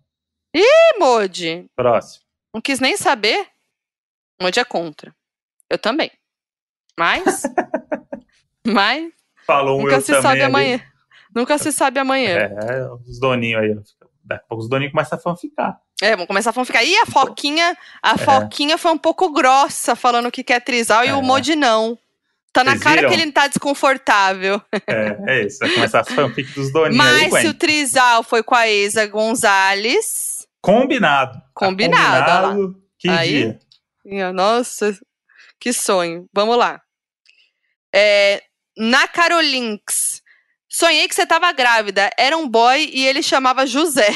Ih, Modi. Próximo. Não quis nem saber. Modi é contra. Eu também. Mas. mas. Falou um eu também. Nunca se sabe amanhã. Nunca se sabe amanhã. É, os doninhos aí. Daqui a pouco os doninhos começam a fanficar. É, vamos começar a fanficar. E a Foquinha. A é. Foquinha foi um pouco grossa falando que quer trisal é. E o Modi não. Tá na Vocês cara viram? Que ele não tá desconfortável. É, é isso. Vai começar a fanfic dos doninhos. Mas aí, se o trisal foi com a Isa Gonzalez... Combinado. Combinado. Tá combinado. Que aí, dia. Nossa, que sonho. Vamos lá. É, na Carolinx. Sonhei que você tava grávida. Era um boy e ele chamava José.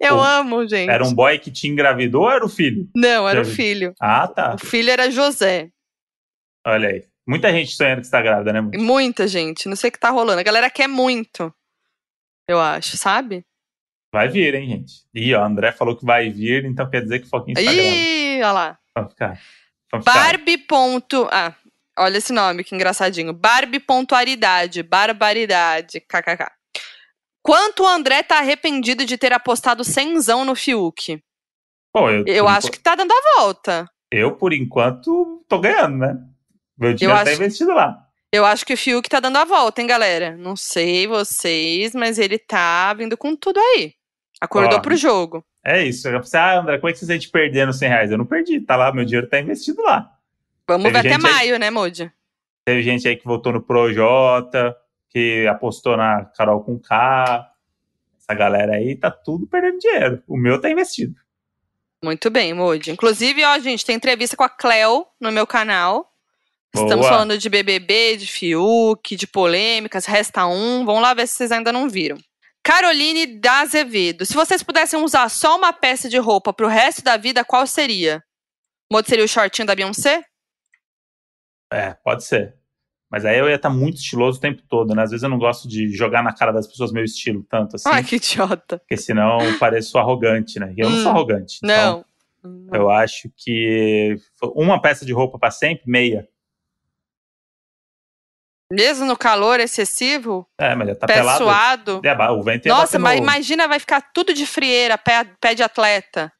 Eu Pô, amo, gente. Era um boy que te engravidou ou era o filho? Não, era Você o filho. Ah, tá. O filho era José. Olha aí. Muita gente sonhando que está grávida, né? Muita gente. Não sei o que tá rolando. A galera quer muito. Eu acho, sabe? Vai vir, hein, gente? Ih, ó, André falou que vai vir, então quer dizer que o Foquinho está grávida. Ih, olha lá. Vamos ficar. Vamos ficar. Barbie. Ponto... Ah, olha esse nome, que engraçadinho. Barbie.aridade. Barbaridade. Kkk. Quanto o André tá arrependido de ter apostado cenzão no Fiuk? Pô, eu... Eu acho que tá dando a volta. Eu, por enquanto, tô ganhando, né? Meu dinheiro tá investido lá. Eu acho que o Fiuk tá dando a volta, hein, galera? Não sei vocês, mas ele tá vindo com tudo aí. Acordou Ó, pro jogo. É isso. Eu pensei, ah, André, como é que você sente perdendo cem reais? Eu não perdi, tá lá, meu dinheiro tá investido lá. Vamos Teve ver até maio, aí, né, Modi? Teve gente aí que votou no Projota, que apostou na Carol Conká. Essa galera aí tá tudo perdendo dinheiro. O meu tá investido. Muito bem, Modi. Inclusive, ó, gente, tem entrevista com a Cleo no meu canal. Estamos Boa. Falando de B B B, de Fiuk, de polêmicas, resta um. Vão lá ver se vocês ainda não viram. Caroline da Azevedo. Se vocês pudessem usar só uma peça de roupa pro resto da vida, qual seria? Modi, seria o shortinho da Beyoncé? É, pode ser. Mas aí eu ia estar muito estiloso o tempo todo, né? Às vezes eu não gosto de jogar na cara das pessoas meu estilo tanto, assim. Ai, que idiota. Porque senão eu pareço arrogante, né? E eu hum, não sou arrogante. Não. Então, não. Eu acho que uma peça de roupa pra sempre, meia. Mesmo no calor excessivo? É, mas já tá pé pelado. Suado. É, o vento ia Nossa, mas novo. Imagina, vai ficar tudo de frieira, pé, pé de atleta.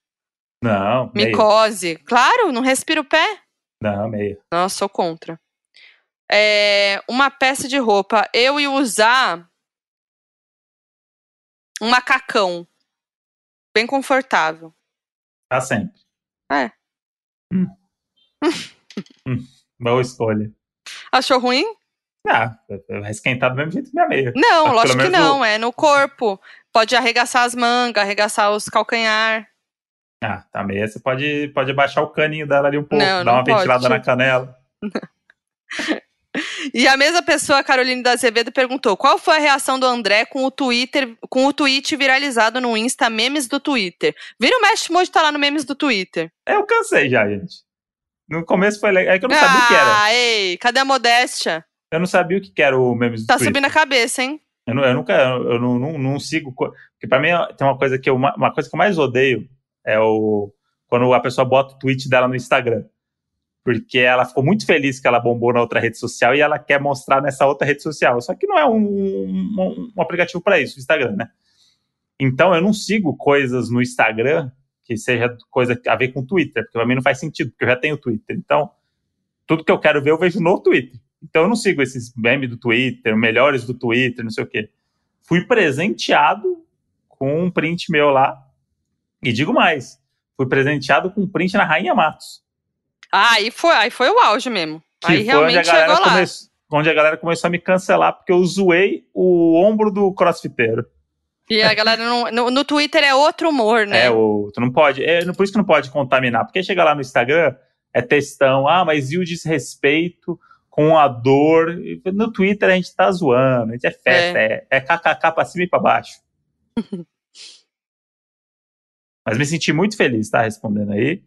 Não, meia. Micose. Claro, não respira o pé. Não, meia. Nossa, sou contra. É, uma peça de roupa. Eu ia usar um macacão. Bem confortável. Tá sempre. É. Hum. hum. Boa escolha. Achou ruim? Ah, vai esquentar do mesmo jeito que minha meia. Não, mas lógico que não. Vou... É no corpo. Pode arregaçar as mangas, arregaçar os calcanhar. Ah, tá, meia. Você pode, pode abaixar o caninho dela ali um pouco. Não, dar uma pode. Ventilada na canela. Não. E a mesma pessoa, Caroline da Azevedo, perguntou: qual foi a reação do André com o Twitter, com o tweet viralizado no Insta Memes do Twitter? Vira o Mesh Mojo, tá lá no Memes do Twitter. Eu cansei já, gente. No começo foi legal. É que eu não ah, sabia o que era. Ah, ei, cadê a modéstia? Eu não sabia o que era o Memes do tá Twitter. Tá subindo a cabeça, hein? Eu, não, eu nunca, eu não, não, não sigo. Porque pra mim tem uma coisa que eu, uma coisa que eu mais odeio é o quando a pessoa bota o tweet dela no Instagram. Porque ela ficou muito feliz que ela bombou na outra rede social e ela quer mostrar nessa outra rede social. Só que não é um, um, um aplicativo para isso, o Instagram, né? Então eu não sigo coisas no Instagram que seja coisa a ver com o Twitter, porque para mim não faz sentido, porque eu já tenho Twitter. Então tudo que eu quero ver eu vejo no Twitter. Então eu não sigo esses memes do Twitter, melhores do Twitter, não sei o quê. Fui presenteado com um print meu lá. E digo mais, fui presenteado com um print na Rainha Matos. Ah, aí foi, aí foi o auge mesmo. Que aí realmente chegou lá. Come... Onde a galera começou a me cancelar, porque eu zoei o ombro do crossfiteiro. E a galera, não, no, no Twitter é outro humor, né? É, o, tu não pode, é, por isso que não pode contaminar. Porque chega lá no Instagram, é textão, ah, mas e o desrespeito com a dor? No Twitter a gente tá zoando, a gente é festa, é, é, é kkk pra cima e pra baixo. Mas me senti muito feliz, tá, respondendo aí.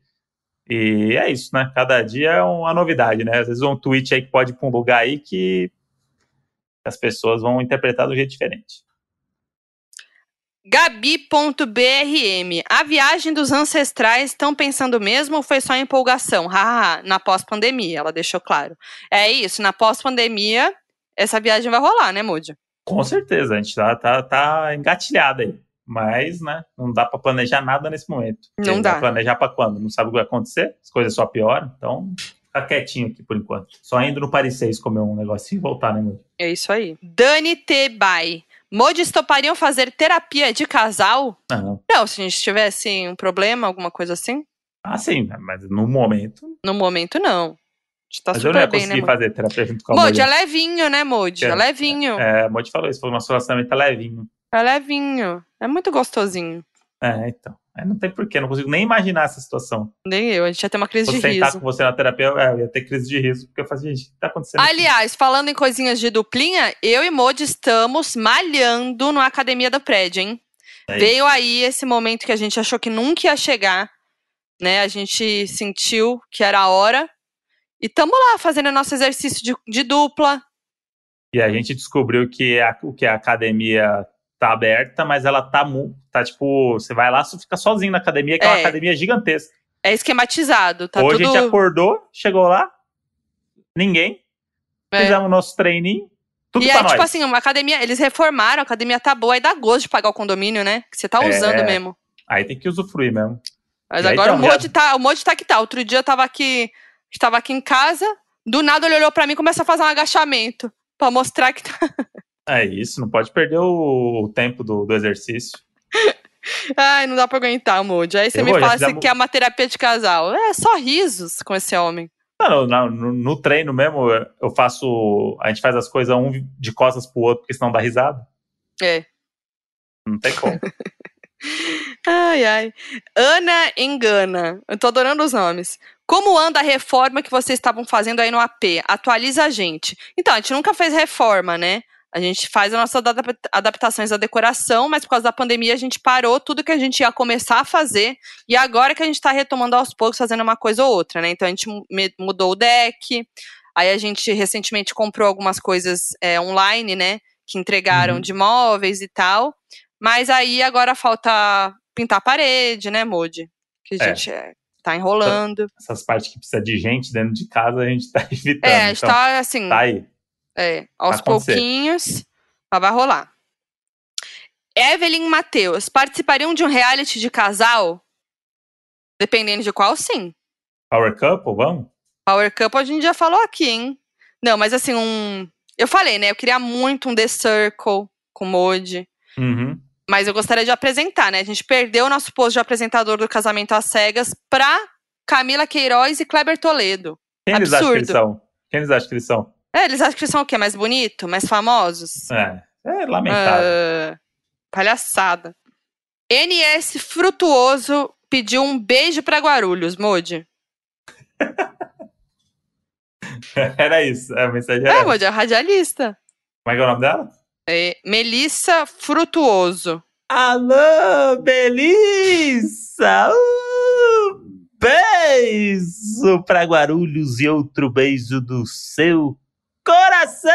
E é isso, né? Cada dia é uma novidade, né? Às vezes é um tweet aí que pode ir pra um lugar aí que as pessoas vão interpretar de um jeito diferente. Gabi.brm. A viagem dos ancestrais, estão pensando mesmo ou foi só empolgação? Haha, na pós-pandemia, ela deixou claro. É isso, na pós-pandemia, essa viagem vai rolar, né, Moody? Com certeza, a gente tá, tá, tá engatilhada aí. Mas, né, não dá pra planejar nada nesse momento. Não dá. Dá pra planejar pra quando? Não sabe o que vai acontecer, as coisas só pioram. Então, fica quietinho aqui por enquanto. Só indo no Paris seis comer um negocinho e voltar, né, Moody? É isso aí. Dani T. Bai. Modis topariam fazer terapia de casal? Não. Não, se a gente tivesse um problema, alguma coisa assim? Ah, sim, mas no momento... No momento, não. Tá, mas eu não ia bem, conseguir, né, fazer terapia junto com a Modi. É levinho, né, Modi? É, é levinho. É, é Modi falou isso, falou que nosso relacionamento é levinho. É levinho. É muito gostosinho. É, então. É, não tem porquê. Não consigo nem imaginar essa situação. Nem eu. A gente ia ter uma crise de riso. Se eu sentar com você na terapia, eu, é, eu ia ter crise de riso. Porque eu fazia, gente, o que tá acontecendo? Aliás, aqui? Falando em coisinhas de duplinha, eu e Modi estamos malhando na academia do prédio, hein? É. Veio aí esse momento que a gente achou que nunca ia chegar, né? A gente sentiu que era a hora. E estamos lá fazendo nosso exercício de, de dupla. E a gente descobriu que a, que a academia... tá aberta, mas ela tá, tá tipo, você vai lá, você fica sozinho na academia, que é, é uma academia gigantesca. É esquematizado, tá tudo... Hoje a gente acordou, chegou lá, ninguém, é. Fizemos o nosso treininho, tudo e pra aí, nós. E é tipo assim, uma academia, eles reformaram, a academia tá boa, aí dá gosto de pagar o condomínio, né? Que você tá usando é. mesmo. Aí tem que usufruir mesmo. Mas e agora aí, então, o Modi já... tá, o Modi tá que tá, outro dia eu tava aqui, tava aqui em casa, do nada ele olhou pra mim e começou a fazer um agachamento, pra mostrar que tá... É isso, não pode perder o tempo do, do exercício. Ai, não dá pra aguentar, Moody. Aí você eu me vou, fala assim, que é uma terapia de casal. É só risos com esse homem. Não, não, no, no treino mesmo, eu faço... A gente faz as coisas um de costas pro outro, porque senão dá risada. É. Não tem como. Ai, ai. Ana Engana. Eu tô adorando os nomes. Como anda a reforma que vocês estavam fazendo aí no A P? Atualiza a gente. Então, a gente nunca fez reforma, né? A gente faz as nossas adaptações à decoração, mas por causa da pandemia a gente parou tudo que a gente ia começar a fazer. E agora que a gente está retomando aos poucos, fazendo uma coisa ou outra, né? Então a gente mudou o deck, Aí a gente recentemente comprou algumas coisas é, online, né, que entregaram uhum. de móveis e tal. Mas aí agora falta pintar a parede, né, Modi? Que a é. gente é, tá enrolando. Essas partes que precisa de gente dentro de casa, a gente tá evitando. É, a gente então, tá assim, tá aí. É, aos tá pouquinhos, mas vai rolar. Evelyn Matheus, participariam de um reality de casal? Dependendo de qual, sim. Power Couple, vamos? Power Couple a gente já falou aqui, hein? Não, mas assim, um... Eu falei, né? Eu queria muito um The Circle com Modi. Uhum. Mas eu gostaria de apresentar, né? A gente perdeu o nosso posto de apresentador do Casamento às Cegas pra Camila Queiroz e Kleber Toledo. Quem eles acham que eles são? Quem eles acham que eles são? É, eles acham que eles são o quê? Mais bonito? Mais famosos? É, é lamentável. Uh, palhaçada. N S Frutuoso pediu um beijo pra Guarulhos, Modi. Era isso, a mensagem era. É, Modi, é radialista. Como é que é o nome dela? É, Melissa Frutuoso. Alô, Melissa! Um beijo pra Guarulhos e outro beijo do seu coração!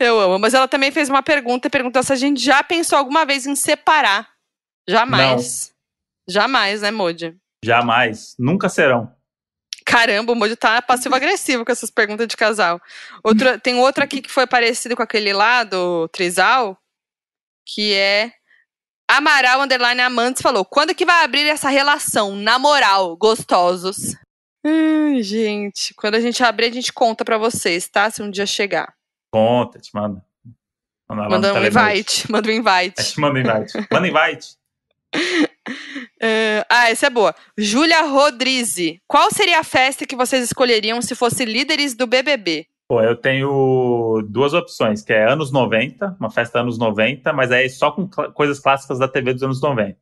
Eu amo, mas ela também fez uma pergunta e perguntou se a gente já pensou alguma vez em separar. Jamais. Não. Jamais, né, Modi? Jamais. Nunca serão. Caramba, o Modi tá passivo-agressivo com essas perguntas de casal. Outra, tem outra aqui que foi parecido com aquele lá do Trisal, que é Amaral Underline Amantes falou, quando que vai abrir essa relação, na moral, gostosos? Hum, gente, quando a gente abrir, a gente conta pra vocês, tá? Se um dia chegar. Conta, te manda. Manda, manda um telebate. invite, manda um invite. Te manda um invite, manda um invite. Uh, ah, essa é boa. Júlia Rodrigues, qual seria a festa que vocês escolheriam se fossem líderes do B B B? Pô, eu tenho duas opções, que é anos noventa, uma festa anos noventa, mas aí só com cl- coisas clássicas da T V dos anos noventa.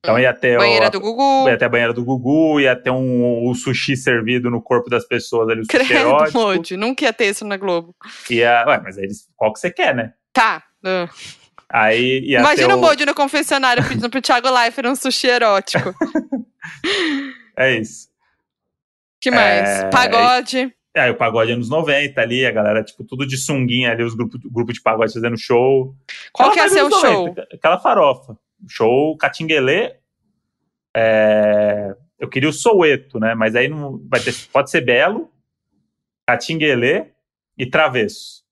Então ia ter banheira o, do Gugu. Ia ter a banheira do Gugu, ia ter um, um sushi servido no corpo das pessoas ali, o sushi erótico. Modi, nunca ia ter isso na Globo. Ia, ué, mas aí qual que você quer, né? Tá. Uh. Aí ia imagina ter o Modi no confessionário pedindo pro Thiago Leifert um sushi erótico. É isso. Que mais? É... Pagode. Aí o pagode anos noventa ali, a galera, tipo, tudo de sunguinha ali, os grupos grupo de pagode fazendo show. Qual que ia ser o show? Aquela farofa. Show Catinguelê. É... Eu queria o Soweto, né? Mas aí não vai ter. Pode ser Belo, Catinguelê e Travesso.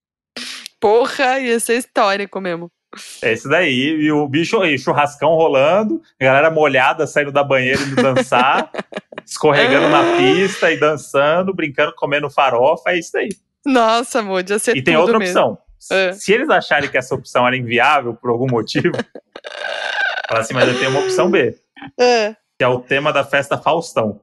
Porra, ia ser histórico mesmo. É isso daí, e o bicho aí, churrascão rolando, galera molhada saindo da banheira indo dançar, escorregando na pista e dançando, brincando, comendo farofa, é isso daí. Nossa, Modi, ia ser tudo. E tem outra mesmo. Opção, é. Se eles acharem que essa opção era inviável por algum motivo, fala assim, mas eu tenho uma opção B, é. que é o tema da festa Faustão.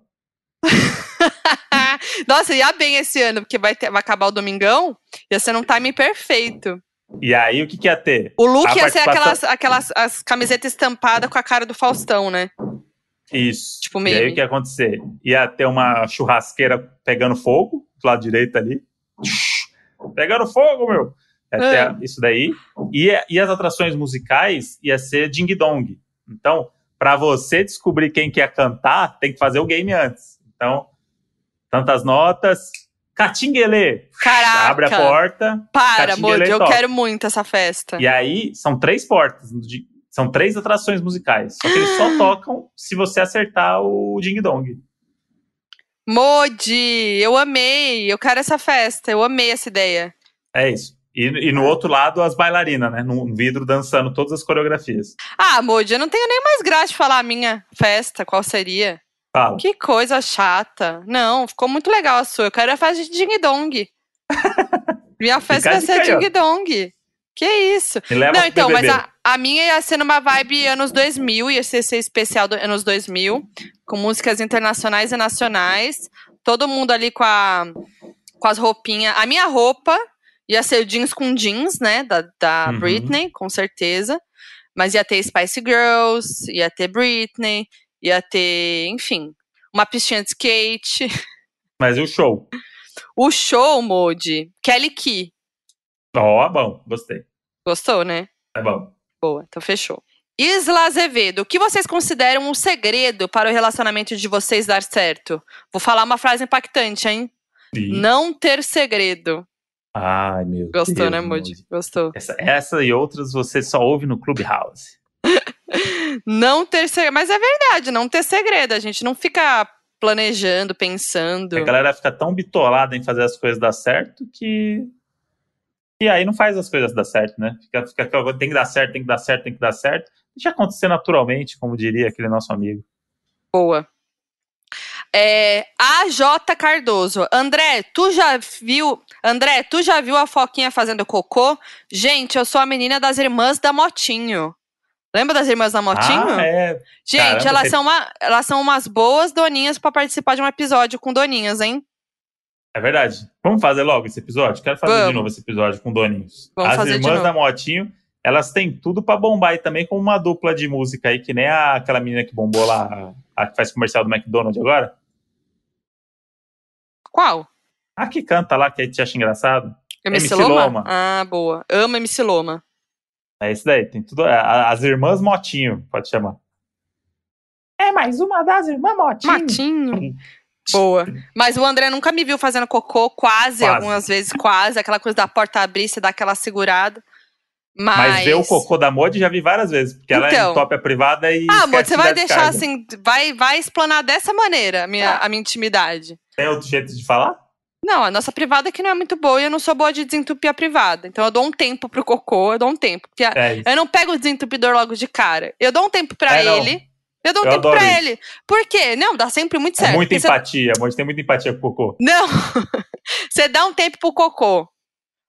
Nossa, ia bem esse ano, porque vai, ter, vai acabar o Domingão, ia ser um timing perfeito. E aí, o que, que ia ter? O look a ia participação... ser aquelas, aquelas as camisetas estampadas com a cara do Faustão, né? Isso. Tipo meme. E aí, o que ia acontecer? Ia ter uma churrasqueira pegando fogo, do lado direito ali. Pegando fogo, meu! Ia ter isso daí. E, e as atrações musicais ia ser Ding-dong. Então, pra você descobrir quem quer cantar, tem que fazer o game antes. Então, tantas notas... Catinguelê! Caraca! Abre a porta. Para, Modi, eu quero muito essa festa. E aí, são três portas. São três atrações musicais. Só que eles só tocam se você acertar o Ding-dong. Modi, eu amei. Eu quero essa festa. Eu amei essa ideia. É isso. E, e no outro lado, as bailarinas, né? Num vidro, dançando todas as coreografias. Ah, Modi, eu não tenho nem mais graça de falar a minha festa. Qual seria? Fala. Que coisa chata. Não, ficou muito legal a sua. Eu quero a festa de ding-dong. Minha festa vai ser ding-dong. Que isso. Não, então, mas a, a minha ia ser numa vibe anos dois mil. Ia ser, ser especial do, anos dois mil. Com músicas internacionais e nacionais. Todo mundo ali com, a, com as roupinhas. A minha roupa ia ser jeans com jeans, né? Da, da uhum. Britney, com certeza. Mas ia ter Spice Girls. Ia ter Britney. Ia ter, enfim, uma pistinha de skate. Mas e o show? O show, Modi. Kelly Key. Ó, oh, bom. Gostei. Gostou, né? É bom. Boa, então fechou. Isla Azevedo, o que vocês consideram um segredo para o relacionamento de vocês dar certo? Vou falar uma frase impactante, hein? Sim. Não ter segredo. Ai, meu Deus. Gostou, né, Moody? Gostou. Essa, essa e outras você só ouve no Clubhouse. Não ter segredo. Mas é verdade, não ter segredo. A gente não fica planejando, pensando. A galera fica tão bitolada em fazer as coisas dar certo que... E aí não faz as coisas dar certo, né? Fica, fica, tem que dar certo, tem que dar certo, tem que dar certo. Deixa acontecer naturalmente, como diria aquele nosso amigo. Boa. É, A J Cardoso. André, tu já viu... André, tu já viu a Foquinha fazendo cocô? Gente, eu sou a menina das Irmãs da Motinho. Lembra das Irmãs da Motinho? Ah, é. Gente, caramba, elas, você... são uma, elas são umas boas doninhas pra participar de um episódio com doninhas, hein? É verdade. Vamos fazer logo esse episódio? Quero fazer Vamos. de novo esse episódio com doninhos. Vamos As fazer Irmãs de novo. da Motinho, elas têm tudo pra bombar. E também com uma dupla de música aí, que nem a, aquela menina que bombou lá, a, a que faz comercial do McDonald's agora. Qual? A que canta lá, que aí te acha engraçado. M C Loma? Ah, boa. Amo M C Loma. É isso daí, tem tudo. As Irmãs Motinho, pode chamar. É mais uma das Irmãs Motinho. Motinho. Boa. Mas o André nunca me viu fazendo cocô, quase, quase. algumas vezes quase. Aquela coisa da porta abrir, você dá aquela segurada. Mas... mas ver o cocô da Modi já vi várias vezes, porque então... ela é top, é privada e... Ah, Modi, você vai deixar assim, vai, vai explanar dessa maneira a minha, ah. a minha intimidade. Tem outro jeito de falar? Não, a nossa privada aqui não é muito boa e eu não sou boa de desentupir a privada. Então eu dou um tempo pro cocô, eu dou um tempo. Porque é eu não pego o desentupidor logo de cara. Eu dou um tempo pra é, ele. Não. Eu dou um eu tempo pra isso. ele. Por quê? Não, dá sempre muito certo. É muita empatia, você... amor, tem muita empatia pro cocô. Não, você dá um tempo pro cocô.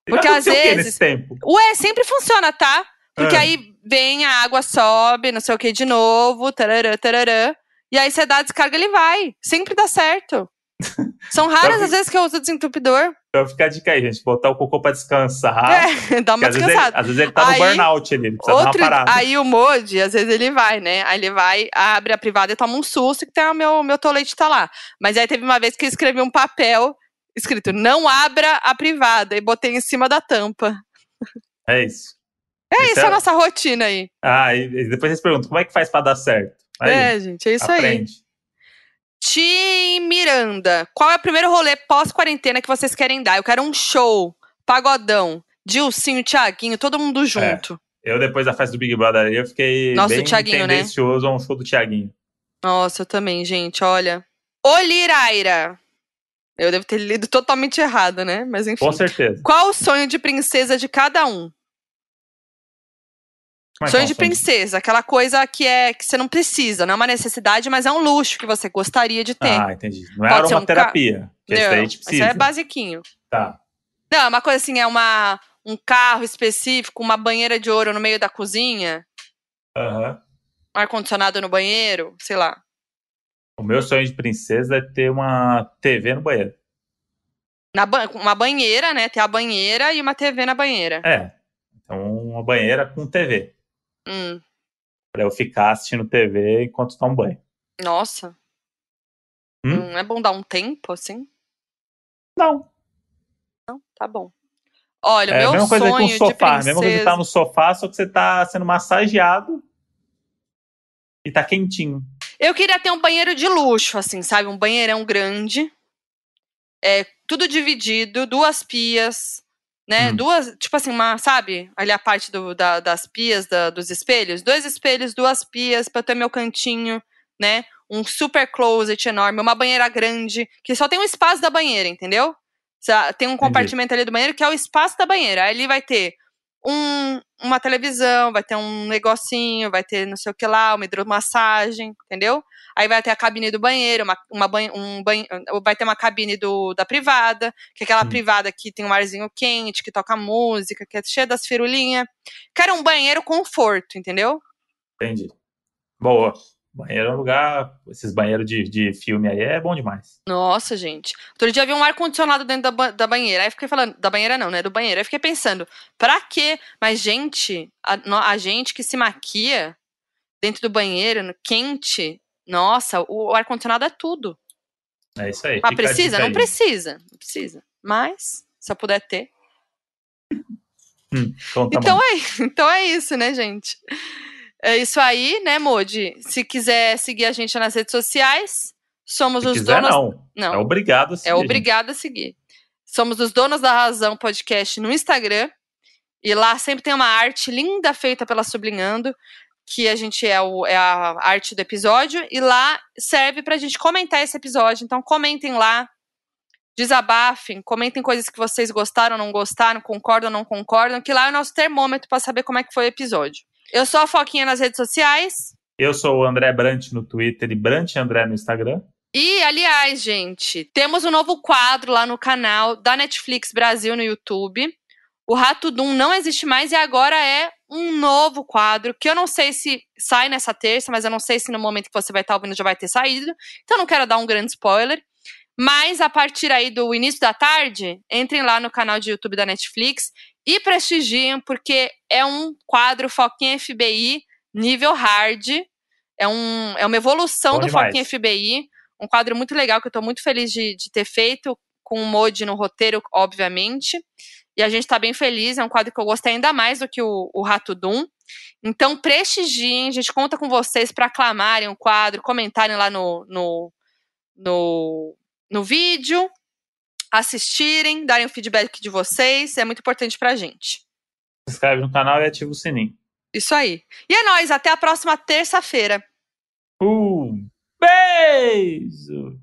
Porque às vezes... O que nesse tempo? Ué, sempre funciona, tá? Porque ah. aí vem, a água sobe, não sei o que de novo, tarará, tarará. E aí você dá a descarga, ele vai. Sempre dá certo. São raras as vezes que eu uso desentupidor. Então fica a dica aí, gente. Botar o cocô pra descansar. É, dá uma descansada. Às vezes ele, às vezes ele tá aí, no burnout ali, ele precisa outro, dar uma parada. Aí o Modi, às vezes ele vai, né? Aí ele vai, abre a privada e toma um susto que tem o meu, meu tolete tá lá. Mas aí teve uma vez que eu escrevi um papel escrito, não abra a privada. E botei em cima da tampa. É isso. É isso, isso é... a nossa rotina aí. Ah, e depois vocês perguntam, como é que faz pra dar certo? Aí, é, gente, é isso aprende. aí. Aprende. Ti Miranda, qual é o primeiro rolê pós-quarentena que vocês querem dar? Eu quero um show, pagodão, Dilcinho, Thiaguinho, todo mundo junto. É, eu depois da festa do Big Brother, eu fiquei Nossa, bem tendencioso, né? A um show do Thiaguinho. Nossa, eu também, gente, olha. Oliraira, eu devo ter lido totalmente errado, né? Mas enfim. Com certeza. Qual o sonho de princesa de cada um? É sonho é de princesa, aquela coisa que é que você não precisa, não é uma necessidade, mas é um luxo que você gostaria de ter. Ah, entendi. Não é Pode aromaterapia, um ca... que isso aí a gente precisa. Isso é basiquinho. Tá. Não, é uma coisa assim, é uma, um carro específico, uma banheira de ouro no meio da cozinha. Aham. Uhum. Um ar-condicionado no banheiro, sei lá. O meu sonho de princesa é ter uma T V no banheiro. Na ba... Uma banheira, né? Ter a banheira e uma T V na banheira. É. Então, uma banheira com T V. Hum. Pra eu ficar assistindo T V enquanto tomo banho. Nossa. Hum? Não é bom dar um tempo assim? Não. Não, tá bom. Olha, o é, meu mesma coisa sonho com o sofá, de princesa. Mesma coisa que tá no sofá, só que você tá sendo massageado e tá quentinho. Eu queria ter um banheiro de luxo, assim, sabe? Um banheirão grande. É, tudo dividido, duas pias. Né, hum. duas, tipo assim, uma, sabe, ali a parte do, da, das pias, da, dos espelhos, dois espelhos, duas pias pra eu ter meu cantinho, né, um super closet enorme, uma banheira grande, que só tem um espaço da banheira, entendeu? Tem um Entendi. compartimento ali do banheiro que é o espaço da banheira, aí ele vai ter um, uma televisão, vai ter um negocinho, vai ter não sei o que lá, uma hidromassagem, entendeu? Aí vai ter a cabine do banheiro, uma, uma banho, um banho, vai ter uma cabine do, da privada, que é aquela hum. privada que tem um arzinho quente, que toca música, que é cheia das firulinhas. Quero um banheiro conforto, entendeu? Entendi. Boa. Banheiro é um lugar... Esses banheiros de, de filme aí é bom demais. Nossa, gente. Outro dia eu vi um ar-condicionado dentro da, da banheira. Aí fiquei falando... Da banheira não, né? Do banheiro. Aí fiquei pensando, pra quê? Mas, gente, a, a gente que se maquia dentro do banheiro, no quente... Nossa, o ar-condicionado é tudo. É isso aí. Mas precisa? Não precisa. Não precisa. Mas, se eu puder ter. Hum, então, tá então, é, então é isso, né, gente? É isso aí, né, Modi? Se quiser seguir a gente nas redes sociais, somos Se os quiser, donos... Não. não, é obrigado a seguir. É obrigado a seguir. Somos os Donos da Razão Podcast no Instagram. E lá sempre tem uma arte linda feita pela Sublinhando, que a gente é, o, é a arte do episódio. E lá serve pra gente comentar esse episódio. Então comentem lá, desabafem, comentem coisas que vocês gostaram, não gostaram, concordam, não concordam, que lá é o nosso termômetro pra saber como é que foi o episódio. Eu sou a Foquinha nas redes sociais. Eu sou o André Brant no Twitter e Brant André no Instagram. E, aliás, gente, temos um novo quadro lá no canal da Netflix Brasil no YouTube. O Rato Dum não existe mais e agora é um novo quadro, que eu não sei se sai nessa terça, mas eu não sei se no momento que você vai estar ouvindo já vai ter saído. Então não quero dar um grande spoiler. Mas a partir aí do início da tarde, entrem lá no canal de YouTube da Netflix e prestigiem, porque é um quadro Foquinha F B I nível hard. É, um, é uma evolução Bom do demais. Foquinha F B I. Um quadro muito legal, que eu tô muito feliz de, de ter feito, com o Modi no roteiro, obviamente. E a gente tá bem feliz. É um quadro que eu gostei ainda mais do que o, o Rato Dum. Então prestigiem. A gente conta com vocês para aclamarem o quadro, comentarem lá no, no, no, no vídeo, assistirem, darem o feedback de vocês, é muito importante pra gente. Se inscreve no canal e ativa o sininho. Isso aí. E é nóis, até a próxima terça-feira. Um beijo!